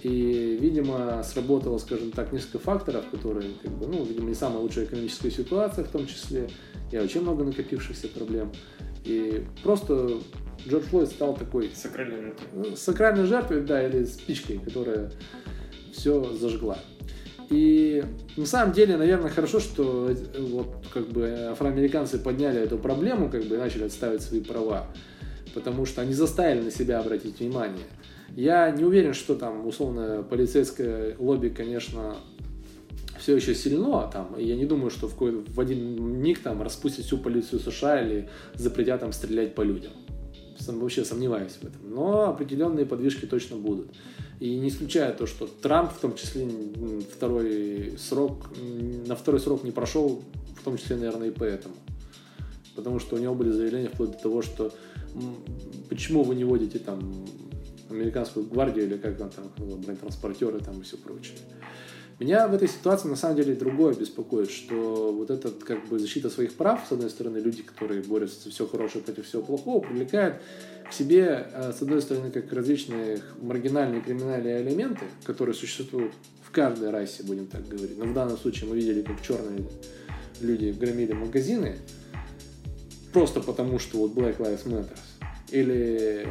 И, видимо, сработало, скажем так, несколько факторов, которые, как бы, ну, видимо, не самая лучшая экономическая ситуация в том числе, и очень много накопившихся проблем. И просто Джордж Флойд стал такой... Сакральной жертвой. Сакральной жертвой, да, или спичкой, которая все зажгла. И на самом деле, наверное, хорошо, что вот, как бы, афроамериканцы подняли эту проблему, как бы, и начали отстаивать свои права, потому что они заставили на себя обратить внимание. Я не уверен, что там, условно, полицейское лобби, конечно, все еще сильно. Там, я не думаю, что в, какой- в один миг там распустят всю полицию США или запретят там стрелять по людям. Сам, вообще сомневаюсь в этом. Но определенные подвижки точно будут. И не исключая то, что Трамп, в том числе, второй срок, на второй срок не прошел, в том числе, наверное, и поэтому. Потому что у него были заявления вплоть до того, что почему вы не водите там... американскую гвардию или как там, бронетранспортеры там и все прочее. Меня в этой ситуации на самом деле другое беспокоит, что вот эта как бы защита своих прав, с одной стороны, люди, которые борются за все хорошее против всего плохого, привлекают к себе, с одной стороны, как различные маргинальные криминальные элементы, которые существуют в каждой расе, будем так говорить. Но в данном случае мы видели, как черные люди громили магазины просто потому, что вот Black Lives Matter. Или...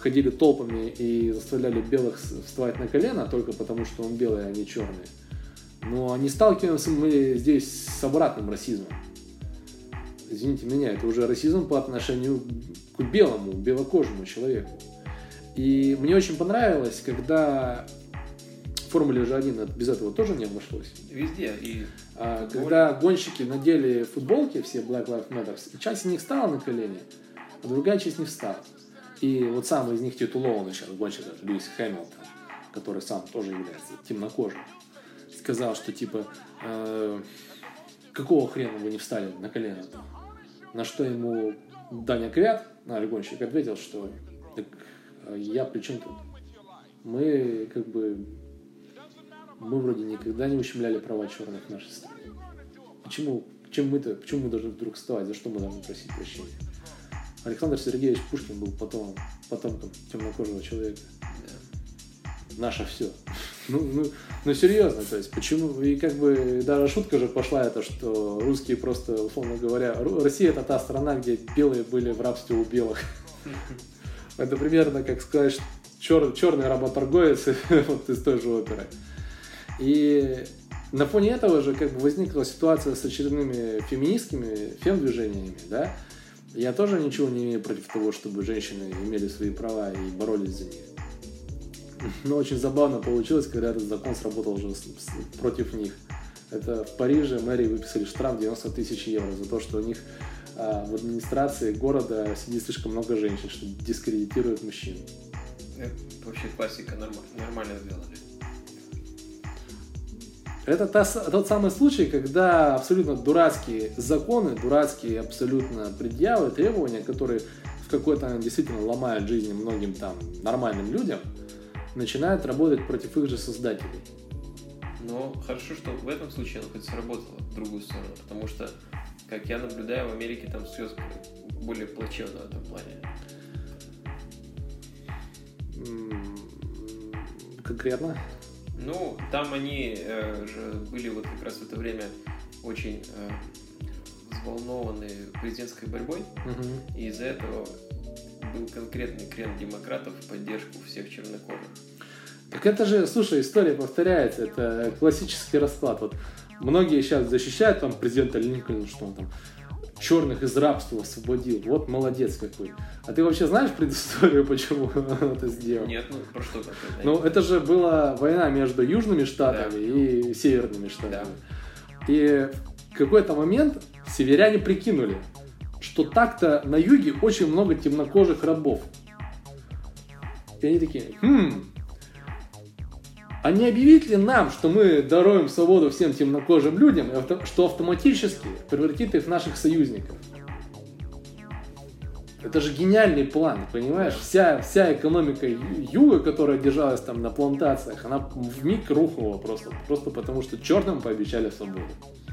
ходили толпами и заставляли белых вставать на колено только потому, что он белый, а не черный. Но не сталкиваемся мы здесь с обратным расизмом. Извините меня, это уже расизм по отношению к белому, белокожему человеку. И мне очень понравилось, когда в Формуле Ж один без этого тоже не обошлось. Везде. И а, когда гонщики надели футболки, все Black Lives Matter, часть из них встала на колени, а другая часть не встала. И вот самый из них титулованный сейчас гонщик, Льюис Хэмилтон, который сам тоже является темнокожим, сказал, что типа, э, какого хрена вы не встали на колено? На что ему Даня Квят, а, гонщик, ответил, что так я при чем тут? Мы как бы, мы вроде никогда не ущемляли права черных в нашей стране. Почему, чем мы-то, почему мы должны вдруг вставать? За что мы должны просить прощения? Александр Сергеевич Пушкин был потом, потомком темнокожего человека. Yeah. Наше все. ну, ну, ну, серьезно, то есть, почему... И как бы даже шутка же пошла это, что русские просто, условно говоря... Россия — это та страна, где белые были в рабстве у белых. это примерно, как сказать, чер, черный работорговец вот из той же оперы. И... На фоне этого же как бы возникла ситуация с очередными феминистскими фем-движениями, да? Я тоже ничего не имею против того, чтобы женщины имели свои права и боролись за них. Но очень забавно получилось, когда этот закон сработал уже против них. Это в Париже мэрии выписали штраф девяносто тысяч евро за то, что у них а, в администрации города сидит слишком много женщин, что дискредитирует мужчин. Это вообще классика, нормально, нормально сделали. Это тот самый случай, когда абсолютно дурацкие законы, дурацкие абсолютно предъявы, требования, которые в какой-то действительно ломают жизнь многим там нормальным людям, начинают работать против их же создателей. Но хорошо, что в этом случае оно хоть сработало в другую сторону, потому что, как я наблюдаю, в Америке там все более плачевно в этом плане. Конкретно? Ну, там они э, же были вот как раз в это время очень э, взволнованы президентской борьбой, угу. И из-за этого был конкретный крен демократов в поддержку всех чернокожих. Так это же, слушай, история повторяется, это классический расклад. Вот многие сейчас защищают там президента Линкольна, что он там черных из рабства освободил. Вот молодец какой. А ты вообще знаешь предысторию, почему он это сделал? Нет, ну про что такое? Ну, это же была война между Южными Штатами, да, и Северными Штатами. Да. И в какой-то момент северяне прикинули, что так-то на юге очень много темнокожих рабов. И они такие, хм... а не объявить ли нам, что мы даруем свободу всем темнокожим людям, что автоматически превратит их в наших союзников? Это же гениальный план, понимаешь? Вся, вся экономика юга, которая держалась там на плантациях, она вмиг рухнула просто, просто потому, что черным пообещали свободу.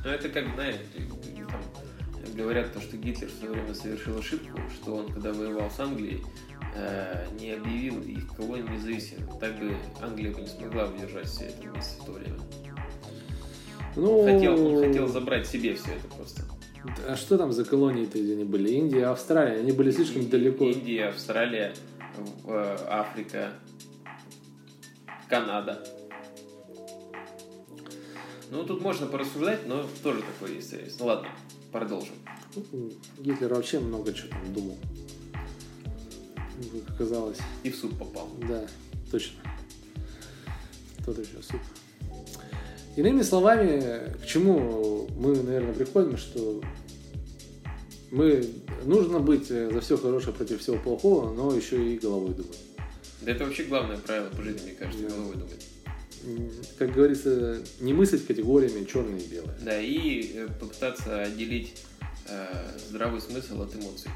Ну это как, знаешь, там, говорят, то, что Гитлер в свое время совершил ошибку, что он, когда воевал с Англией, не объявил их колонии независимыми. Так бы Англия бы не смогла удержать все это вместе в то время. Ну... Хотел, он хотел забрать себе все это просто. А что там за колонии-то, где они были? Индия, Австралия. Они были слишком Индия, далеко. Индия, Австралия, Африка, Канада. Ну, тут можно порассуждать, но тоже такое есть. Ну, ладно, продолжим. Гитлер вообще много чего там думал. Как оказалось. И в суд попал. Да, точно. Тот еще суд. Иными словами, к чему мы, наверное, приходим, что мы... нужно быть за все хорошее против всего плохого, но еще и головой думать. Да это вообще главное правило по жизни, мне кажется, да. Головой думать. Как говорится, не мыслить категориями черное и белое. Да, и попытаться отделить э, здравый смысл от эмоций.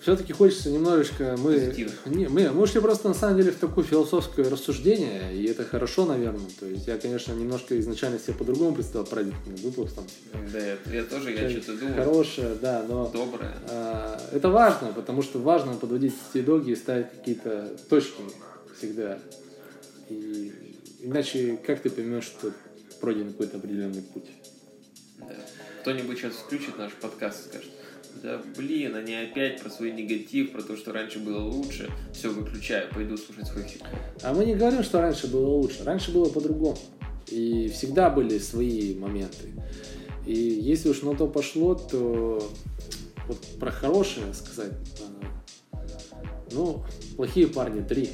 Все-таки хочется немножечко мы, не, мы, мы ушли просто на самом деле в такое философское рассуждение, и это хорошо, наверное. То есть я, конечно, немножко изначально себе по-другому представил праведный выпуск там. Да, я, я тоже я что-то думаю. Хорошее, да, но доброе. А, это важно, потому что важно подводить итоги и ставить какие-то точки всегда. И, иначе как ты поймешь, что пройден какой-то определенный путь? Да. Кто-нибудь сейчас включит наш подкаст и скажет: да блин, они опять про свой негатив, про то, что раньше было лучше. Все, выключаю, пойду слушать свой хип-хоп. А мы не говорим, что раньше было лучше. Раньше было по-другому. И всегда были свои моменты. И если уж на то пошло, то вот про хорошее сказать, ну, «Плохие парни три».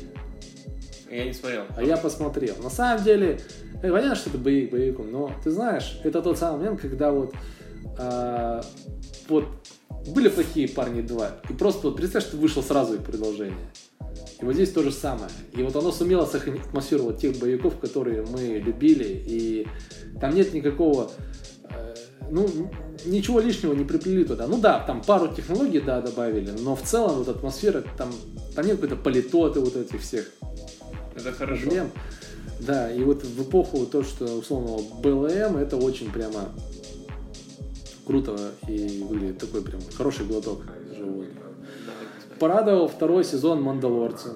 Я не смотрел. А я посмотрел. На самом деле, понятно, что это боевик боевиком, но ты знаешь, это тот самый момент, когда вот а, вот были «Плохие парни два», и просто вот представь, что вышел сразу и продолжение. И вот здесь то же самое. И вот оно сумело сохранить атмосферу вот тех боевиков, которые мы любили, и там нет никакого, э, ну, ничего лишнего не приплели туда. Ну да, там пару технологий, да, добавили, но в целом вот атмосфера, там, там нет какой-то политоты вот этих всех. Это хорошо. Проблем. Да, и вот в эпоху то, что условно БЛМ, это очень прямо... круто и выглядит такой прям хороший глоток живой. Порадовал второй сезон «Мандалорца»,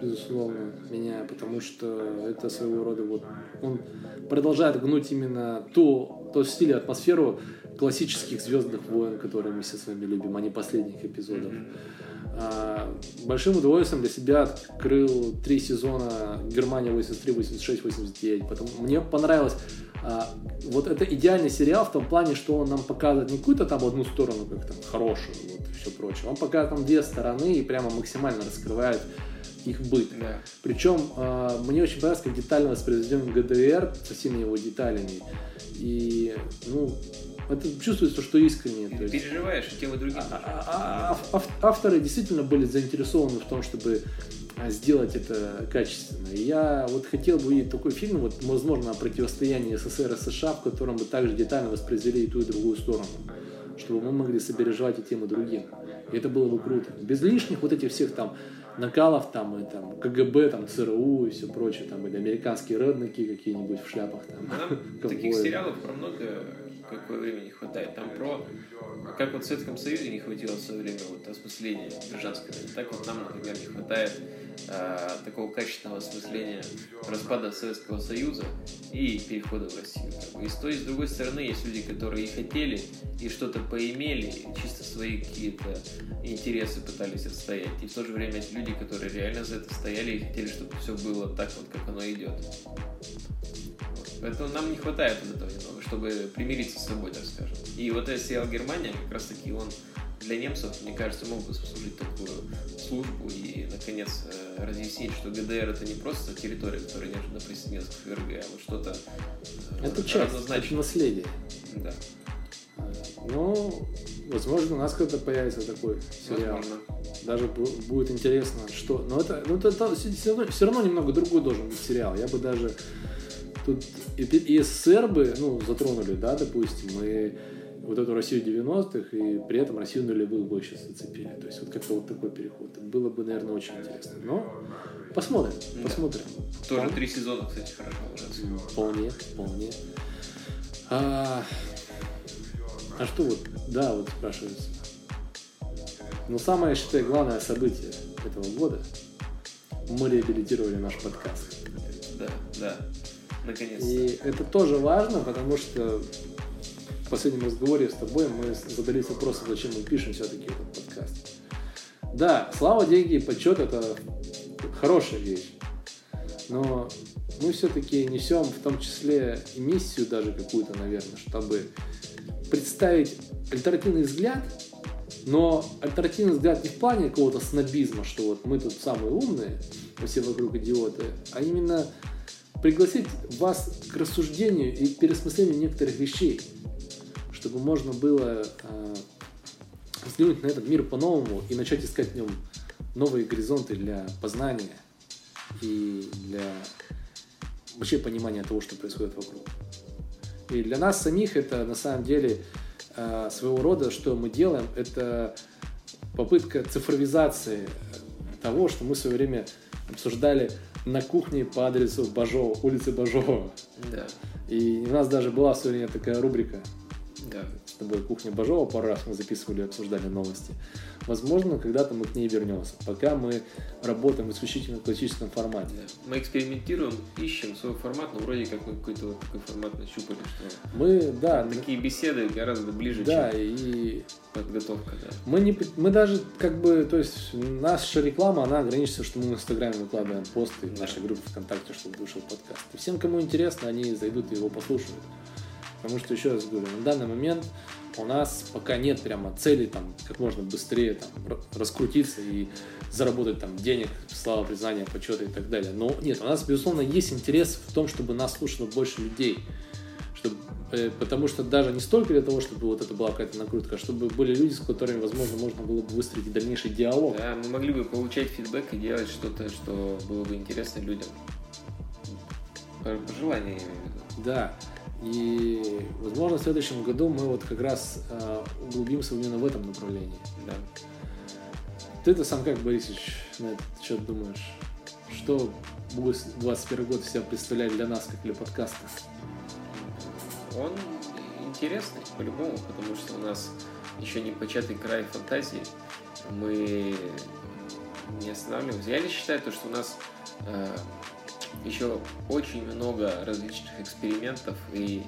безусловно, меня, потому что это своего рода вот он продолжает гнуть именно ту, тот стиль и атмосферу классических «Звездных войн», которые мы все с вами любим, а не последних эпизодов. А, большим удовольствием для себя открыл три сезона «Германия восемьдесят три, восемьдесят шесть, восемьдесят девять». Потом мне понравилось. А, вот это идеальный сериал в том плане, что он нам показывает не какую-то там одну сторону, как там хорошую, вот и все прочее. Он показывает там две стороны и прямо максимально раскрывает их быт. Да. Причем а, мне очень понравилось, как детально воспроизведен ГДР со всеми его деталями. И, ну, это чувствуется, что искренне. Ты переживаешь, и тем и другим. А, а, а, авторы действительно были заинтересованы в том, чтобы сделать это качественно. И я вот хотел бы видеть такой фильм, вот, возможно, о противостоянии СССР и США, в котором бы также детально воспроизвели и ту, и другую сторону, чтобы мы могли сопереживать и тем, и другим. И это было бы круто. Без лишних вот этих всех там накалов, там, и, там, КГБ, там, ЦРУ и все прочее, там, или американские реднеки какие-нибудь в шляпах. Там, таких сериалов про много... какое время не хватает. Там про... Как вот в Советском Союзе не хватило в свое время вот осмысления гражданского, так вот нам, например, не хватает э, такого качественного осмысления распада Советского Союза и перехода в Россию. И с той, и с другой стороны есть люди, которые и хотели, и что-то поимели, и чисто свои какие-то интересы пытались отстоять. И в то же время есть люди, которые реально за это стояли и хотели, чтобы все было так вот, как оно идет. Вот. Поэтому нам не хватает вот этого немного, чтобы примириться с собой, так скажем. И вот этот сериал «Германия», как раз таки, он для немцев, мне кажется, мог бы послужить такую службу и, наконец, разъяснить, что ГДР — это не просто территория, которая неожиданно присоединилась к ФРГ, а вот что-то это часть, это наследие. Да. Но, возможно, у нас когда-то появится такой сериал. Возможно. Даже будет интересно, что... Но это, ну, это, это все, равно, все равно немного другой должен быть сериал. Я бы даже... Тут и, и СССР бы, ну, затронули, да, допустим, и вот эту Россию девяностых, и при этом Россию нулевых бы еще зацепили. То есть вот как-то вот такой переход. Было бы, наверное, очень интересно. Но посмотрим, да. посмотрим. Тоже Пом... три сезона, кстати, хорошо уже. Вполне, вполне. А... А что вот, да, вот спрашивается. Но самое, считай, главное событие этого года — мы реабилитировали наш подкаст. Да, да, наконец-то. И это тоже важно, потому что в последнем разговоре с тобой мы задались вопросом, зачем мы пишем все-таки этот подкаст. Да, слава, деньги и почет — это хорошая вещь, но мы все-таки несем в том числе и миссию даже какую-то, наверное, чтобы... представить альтернативный взгляд, но альтернативный взгляд не в плане какого-то снобизма, что вот мы тут самые умные, все вокруг идиоты, а именно пригласить вас к рассуждению и переосмыслению некоторых вещей, чтобы можно было э, взглянуть на этот мир по-новому и начать искать в нем новые горизонты для познания и для вообще понимания того, что происходит вокруг. И для нас самих это, на самом деле, своего рода, что мы делаем, это попытка цифровизации того, что мы в свое время обсуждали на кухне по адресу Бажова, улицы Бажова. Да. И у нас даже была в свое время такая рубрика. Да. С тобой «Кухня Бажова», пару раз мы записывали и обсуждали новости. Возможно, когда-то мы к ней вернемся. Пока мы работаем исключительно в классическом формате. Да. Мы экспериментируем, ищем свой формат, но вроде как мы какой-то вот такой формат нащупали, что мы, да, такие беседы гораздо ближе, да, чем и... подготовка. Да. Мы, не, мы даже как бы, то есть наша реклама, она ограничивается, что мы в Инстаграме выкладываем посты, да, в нашей группе ВКонтакте, чтобы вышел подкаст. И всем, кому интересно, они зайдут и его послушают. Потому что, еще раз говорю, на данный момент у нас пока нет прямо цели там как можно быстрее там раскрутиться и заработать там денег, слава, признания, почета и так далее. Но нет, у нас, безусловно, есть интерес в том, чтобы нас слушало больше людей. Чтобы, э, потому что даже не столько для того, чтобы вот это была какая-то накрутка, а чтобы были люди, с которыми, возможно, можно было бы выстроить дальнейший диалог. Да, мы могли бы получать фидбэк и делать что-то, что было бы интересно людям. Пожелания, я имею в виду. Да. И, возможно, в следующем году мы вот как раз э, углубимся именно в этом направлении. Да. Ты-то сам как, Борисович, на этот счет думаешь? Что будет двадцать первый год себя представлять для нас, как для подкаста? Он интересный, по-любому, потому что у нас еще не початый край фантазии. Мы не останавливаемся. Я лишь считаю, то, что у нас... Э, еще очень много различных экспериментов и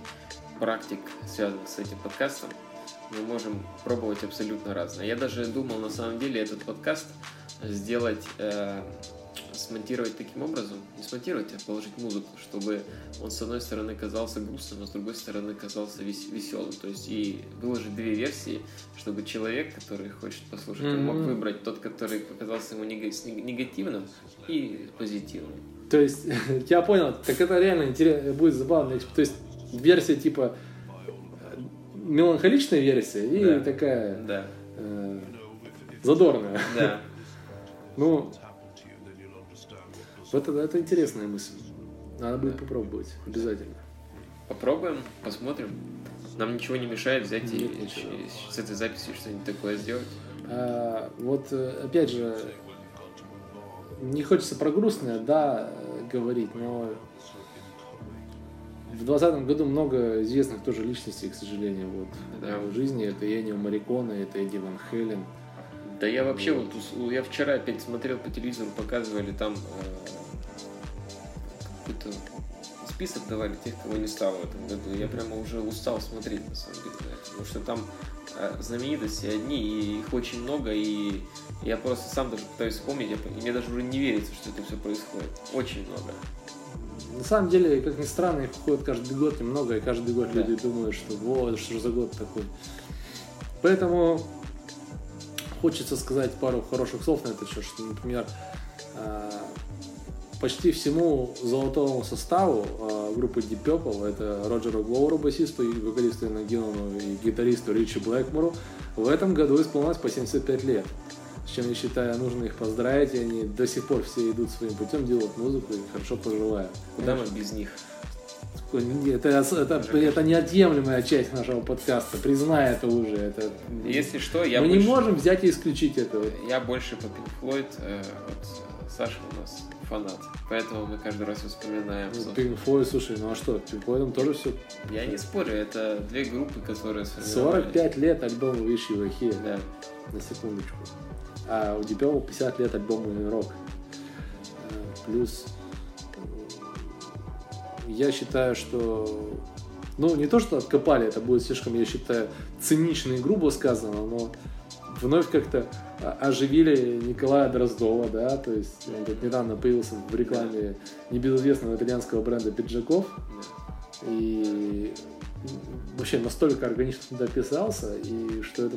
практик, связанных с этим подкастом. Мы можем пробовать абсолютно разное. Я даже думал, на самом деле, этот подкаст сделать, э, смонтировать таким образом, не смонтировать, а положить музыку, чтобы он, с одной стороны, казался грустным, а с другой стороны, казался вес- веселым. То есть и выложить две версии, чтобы человек, который хочет послушать, mm-hmm. мог выбрать тот, который показался ему нег- негативным и позитивным. То есть, я понял, так это реально интересно, будет забавно. То есть, версия типа меланхоличная версия и да. такая да. Э, задорная. Да. Ну, это, это интересная мысль. Надо будет да. попробовать, обязательно. Попробуем, посмотрим. Нам ничего не мешает взять Нет, и ничего. с этой записью что-нибудь такое сделать. А, вот, опять же, не хочется про грустное, да, говорить, но в двадцатом году много известных тоже личностей, к сожалению, вот, да. в жизни. Это и Эннио Марриконе, это Эдди Ван Хелен. Да я вообще, вот, вот я вчера опять смотрел по телевизору, показывали там э, какой-то список давали тех, кого не стало в этом году. Я прямо уже устал смотреть, на самом деле, да, потому что там знаменитости одни, и их очень много, и я просто сам даже пытаюсь вспомнить, и мне даже уже не верится, что это все происходит. Очень много. На самом деле, как ни странно, их выходит каждый год немного, и каждый год да. люди думают, что вот, что же за год такой. Поэтому хочется сказать пару хороших слов на это счет, что, например, почти всему золотому составу группы Deep Purple, это Роджеру Глоуру, басисту, и вокалисту Инна Гиллану, и гитаристу Ричи Блэкмору, в этом году исполнилось по семьдесят пять лет. С чем, я считаю, нужно их поздравить, и они до сих пор все идут своим путем, делают музыку и хорошо поживают. Куда мы без них? Это, это, это неотъемлемая часть нашего подкаста, признай это уже. Это... Если что, я Мы больше... не можем взять и исключить этого. Я больше по Pink Floyd, э, вот Саша у нас фанат, поэтому мы каждый раз вспоминаем. Ну, Pink Floyd, слушай, ну а что, Pink Floyd тоже все... Я не спорю, это две группы, которые сформировали. сорок пять лет альбом Wish You Were Here, да. На секундочку. А у Deep Purple пятьдесят лет альбому Women Rock. Плюс... Я считаю, что... Ну, не то, что откопали, это будет слишком, я считаю, цинично и грубо сказано, но вновь как-то оживили Николая Дроздова, да, то есть он тут недавно появился в рекламе небезызвестного итальянского бренда пиджаков, и вообще настолько органично туда писался, и что это...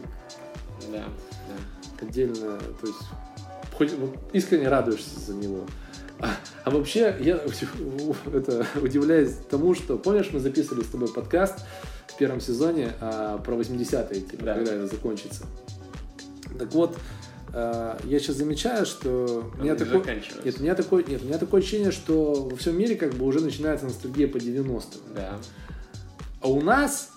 Да, да. Отдельно, то есть, хоть искренне радуешься за него. А, а вообще, я это, удивляюсь тому, что, помнишь, мы записывали с тобой подкаст в первом сезоне а, про восьмидесятые, типа, да. когда это закончится. Так вот, а, я сейчас замечаю, что... У меня, такой, нет, у, меня такой, нет, у меня такое ощущение, что во всем мире как бы уже начинается ностальгия по девяностым. Да. А у нас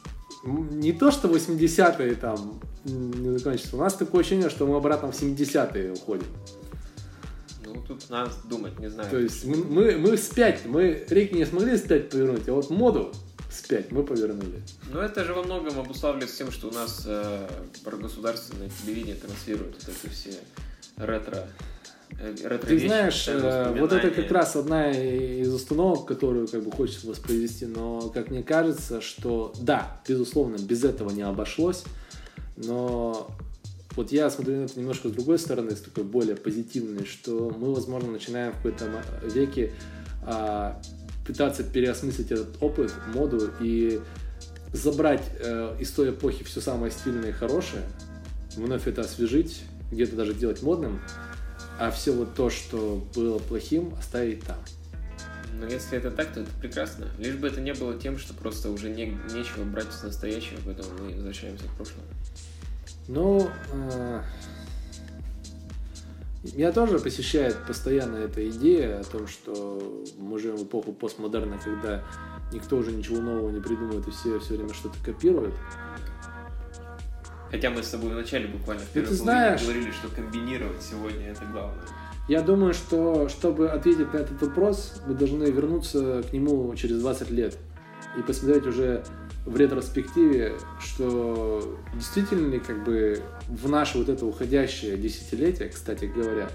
не то, что восьмидесятые там не закончится, у нас такое ощущение, что мы обратно в семидесятые уходим. Тут надо думать, не знаю. То есть мы, мы, мы вспять, мы реки не смогли вспять повернуть, а вот моду вспять мы повернули. Ну это же во многом обуславливается тем, что у нас э, государственное телевидение транслирует вот эти все ретро, э, ретро Ты вещи, знаешь, э, вот это как раз одна из установок, которую как бы хочется воспроизвести, но как мне кажется, что да, безусловно, без этого не обошлось, но... Вот я смотрю на это немножко с другой стороны, с такой более позитивной, что мы, возможно, начинаем в какой-то веке а, пытаться переосмыслить этот опыт, моду и забрать а, из той эпохи все самое стильное и хорошее, вновь это освежить, где-то даже делать модным, а все вот то, что было плохим, оставить там. Но если это так, то это прекрасно. Лишь бы это не было тем, что просто уже не, нечего брать из настоящего, поэтому мы возвращаемся к прошлому. Ну, э, меня тоже посещает постоянно эта идея о том, что мы живем в эпоху постмодерна, когда никто уже ничего нового не придумывает и все все время что-то копируют. Хотя мы с тобой вначале буквально в первой половине говорили, что комбинировать сегодня это главное. Я думаю, что чтобы ответить на этот вопрос, мы должны вернуться к нему через двадцать лет и посмотреть уже в ретроспективе, что действительно ли как бы в наше вот это уходящее десятилетие, кстати говоря,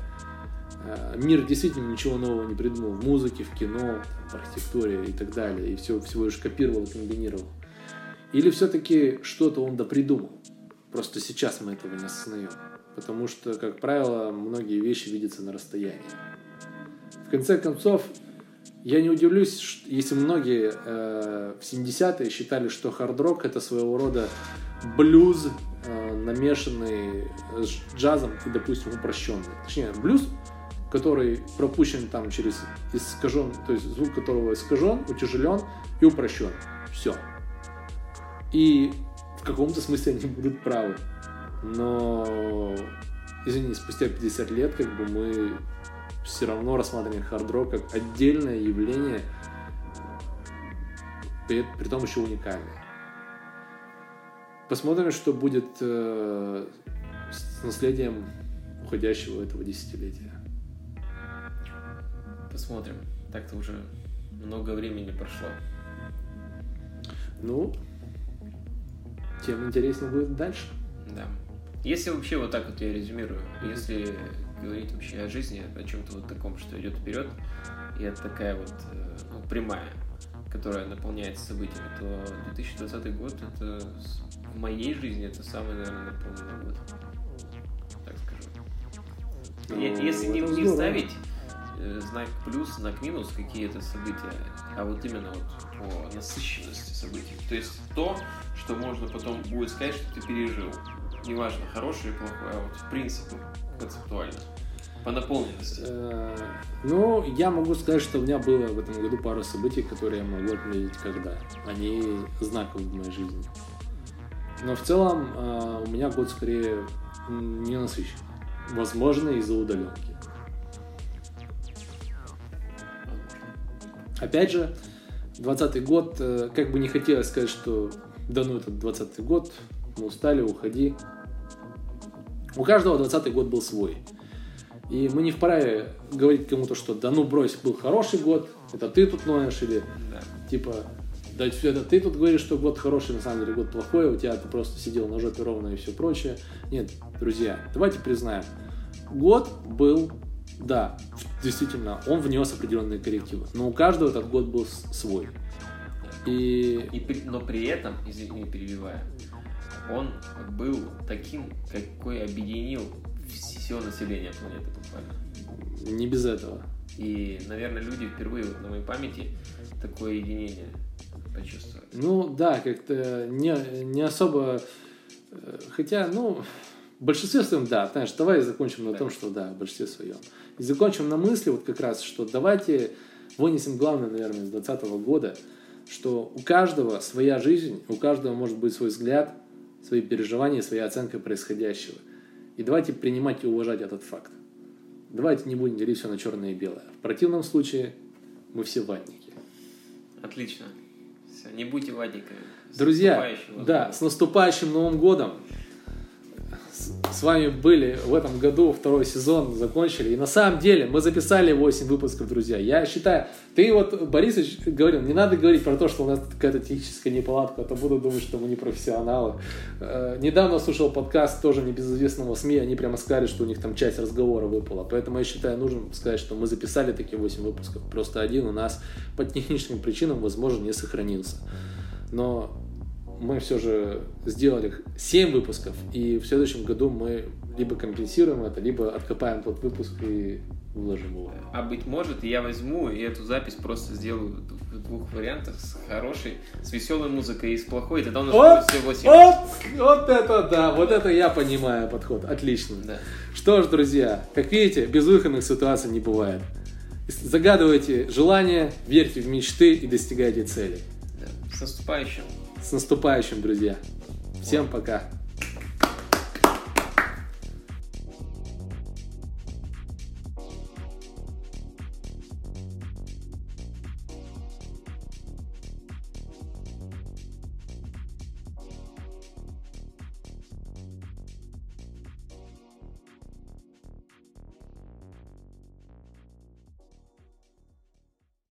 мир действительно ничего нового не придумал в музыке, в кино, в архитектуре и так далее, и все всего лишь копировал, комбинировал. Или все-таки что-то он допридумал, просто сейчас мы этого не осознаем, потому что, как правило, многие вещи видятся на расстоянии. В конце концов, я не удивлюсь, если многие э, в семидесятые считали, что хард-рок это своего рода блюз, э, намешанный с джазом и, допустим, упрощенный. Точнее, блюз, который пропущен там через искажен, то есть звук которого искажен, утяжелен и упрощен. Все. И в каком-то смысле они будут правы. Но, извини, спустя пятьдесят лет как бы мы... все равно рассматриваем хард-рок как отдельное явление, при, при том еще уникальное. Посмотрим, что будет э, с наследием уходящего этого десятилетия. Посмотрим. Так-то уже много времени прошло. Ну, тем интереснее будет дальше. Да. Если вообще вот так вот я резюмирую, если... говорить вообще о жизни, о чем-то вот таком, что идет вперед, и это такая вот ну, прямая, которая наполняется событиями, то две тысячи двадцатый год это в моей жизни это самый, наверное, наполненный год. Так скажу. Ну, если не, не ставить знак плюс, знак минус какие-то события, а вот именно вот по насыщенности событий. То есть то, что можно потом будет сказать, что ты пережил. Неважно, хорошее или плохое, а вот в принципе концептуально. По наполненности. Ну, я могу сказать, что у меня было в этом году пару событий, которые я могу отметить когда. Они знаковые в моей жизни. Но в целом у меня год скорее не насыщен. Возможно, из-за удаленки. Опять же, двадцатый год, как бы не хотелось сказать, что да ну этот двадцатый год, мы устали, уходи. У каждого двадцатый год был свой. И мы не вправе говорить кому-то, что да ну брось, был хороший год, это ты тут ноешь, или да. типа да это ты тут говоришь, что год хороший, на самом деле год плохой, у тебя ты просто сидел на жопе ровно и все прочее. Нет, друзья, давайте признаем, год был, да, действительно, он внес определенные коррективы, но у каждого этот год был свой. И... И, но при этом, извини, перебивая, он был таким, какой объединил все население планеты буквально. Не без этого. И, наверное, люди впервые вот на моей памяти такое единение почувствовали. Ну да, как-то не, не особо... Хотя, ну, в большинстве своем, да, знаешь, давай закончим на да. том, что да, в большинстве своем. И закончим на мысли вот как раз, что давайте вынесем главное, наверное, с двадцатого года, что у каждого своя жизнь, у каждого может быть свой взгляд, свои переживания, своя оценка происходящего. И давайте принимать и уважать этот факт. Давайте не будем делить все на черное и белое. В противном случае мы все ватники. Отлично. Все, не будьте ватниками. Друзья, да, с наступающим Новым годом. С вами были в этом году, второй сезон закончили. И на самом деле мы записали восемь выпусков, друзья. Я считаю, ты вот, Борисович, говорил, не надо говорить про то, что у нас какая-то техническая неполадка, а то буду думать, что мы не профессионалы. Э, недавно слушал подкаст тоже небезызвестного СМИ, они прямо сказали, что у них там часть разговора выпала. Поэтому я считаю, нужно сказать, что мы записали такие восемь выпусков. Просто один у нас по техническим причинам, возможно, не сохранился. Но... мы все же сделали семь выпусков, и в следующем году мы либо компенсируем это, либо откопаем тот выпуск и выложим его. А быть может, я возьму и эту запись просто сделаю в двух вариантах, с хорошей, с веселой музыкой и с плохой, и тогда у нас вот, будет все восемь. Вот, вот это да, вот это я понимаю подход, отлично. Да. Что ж, друзья, как видите, безвыходных ситуаций не бывает. Загадывайте желания, верьте в мечты и достигайте целей. Да. С наступающим! С наступающим, друзья. Всем пока.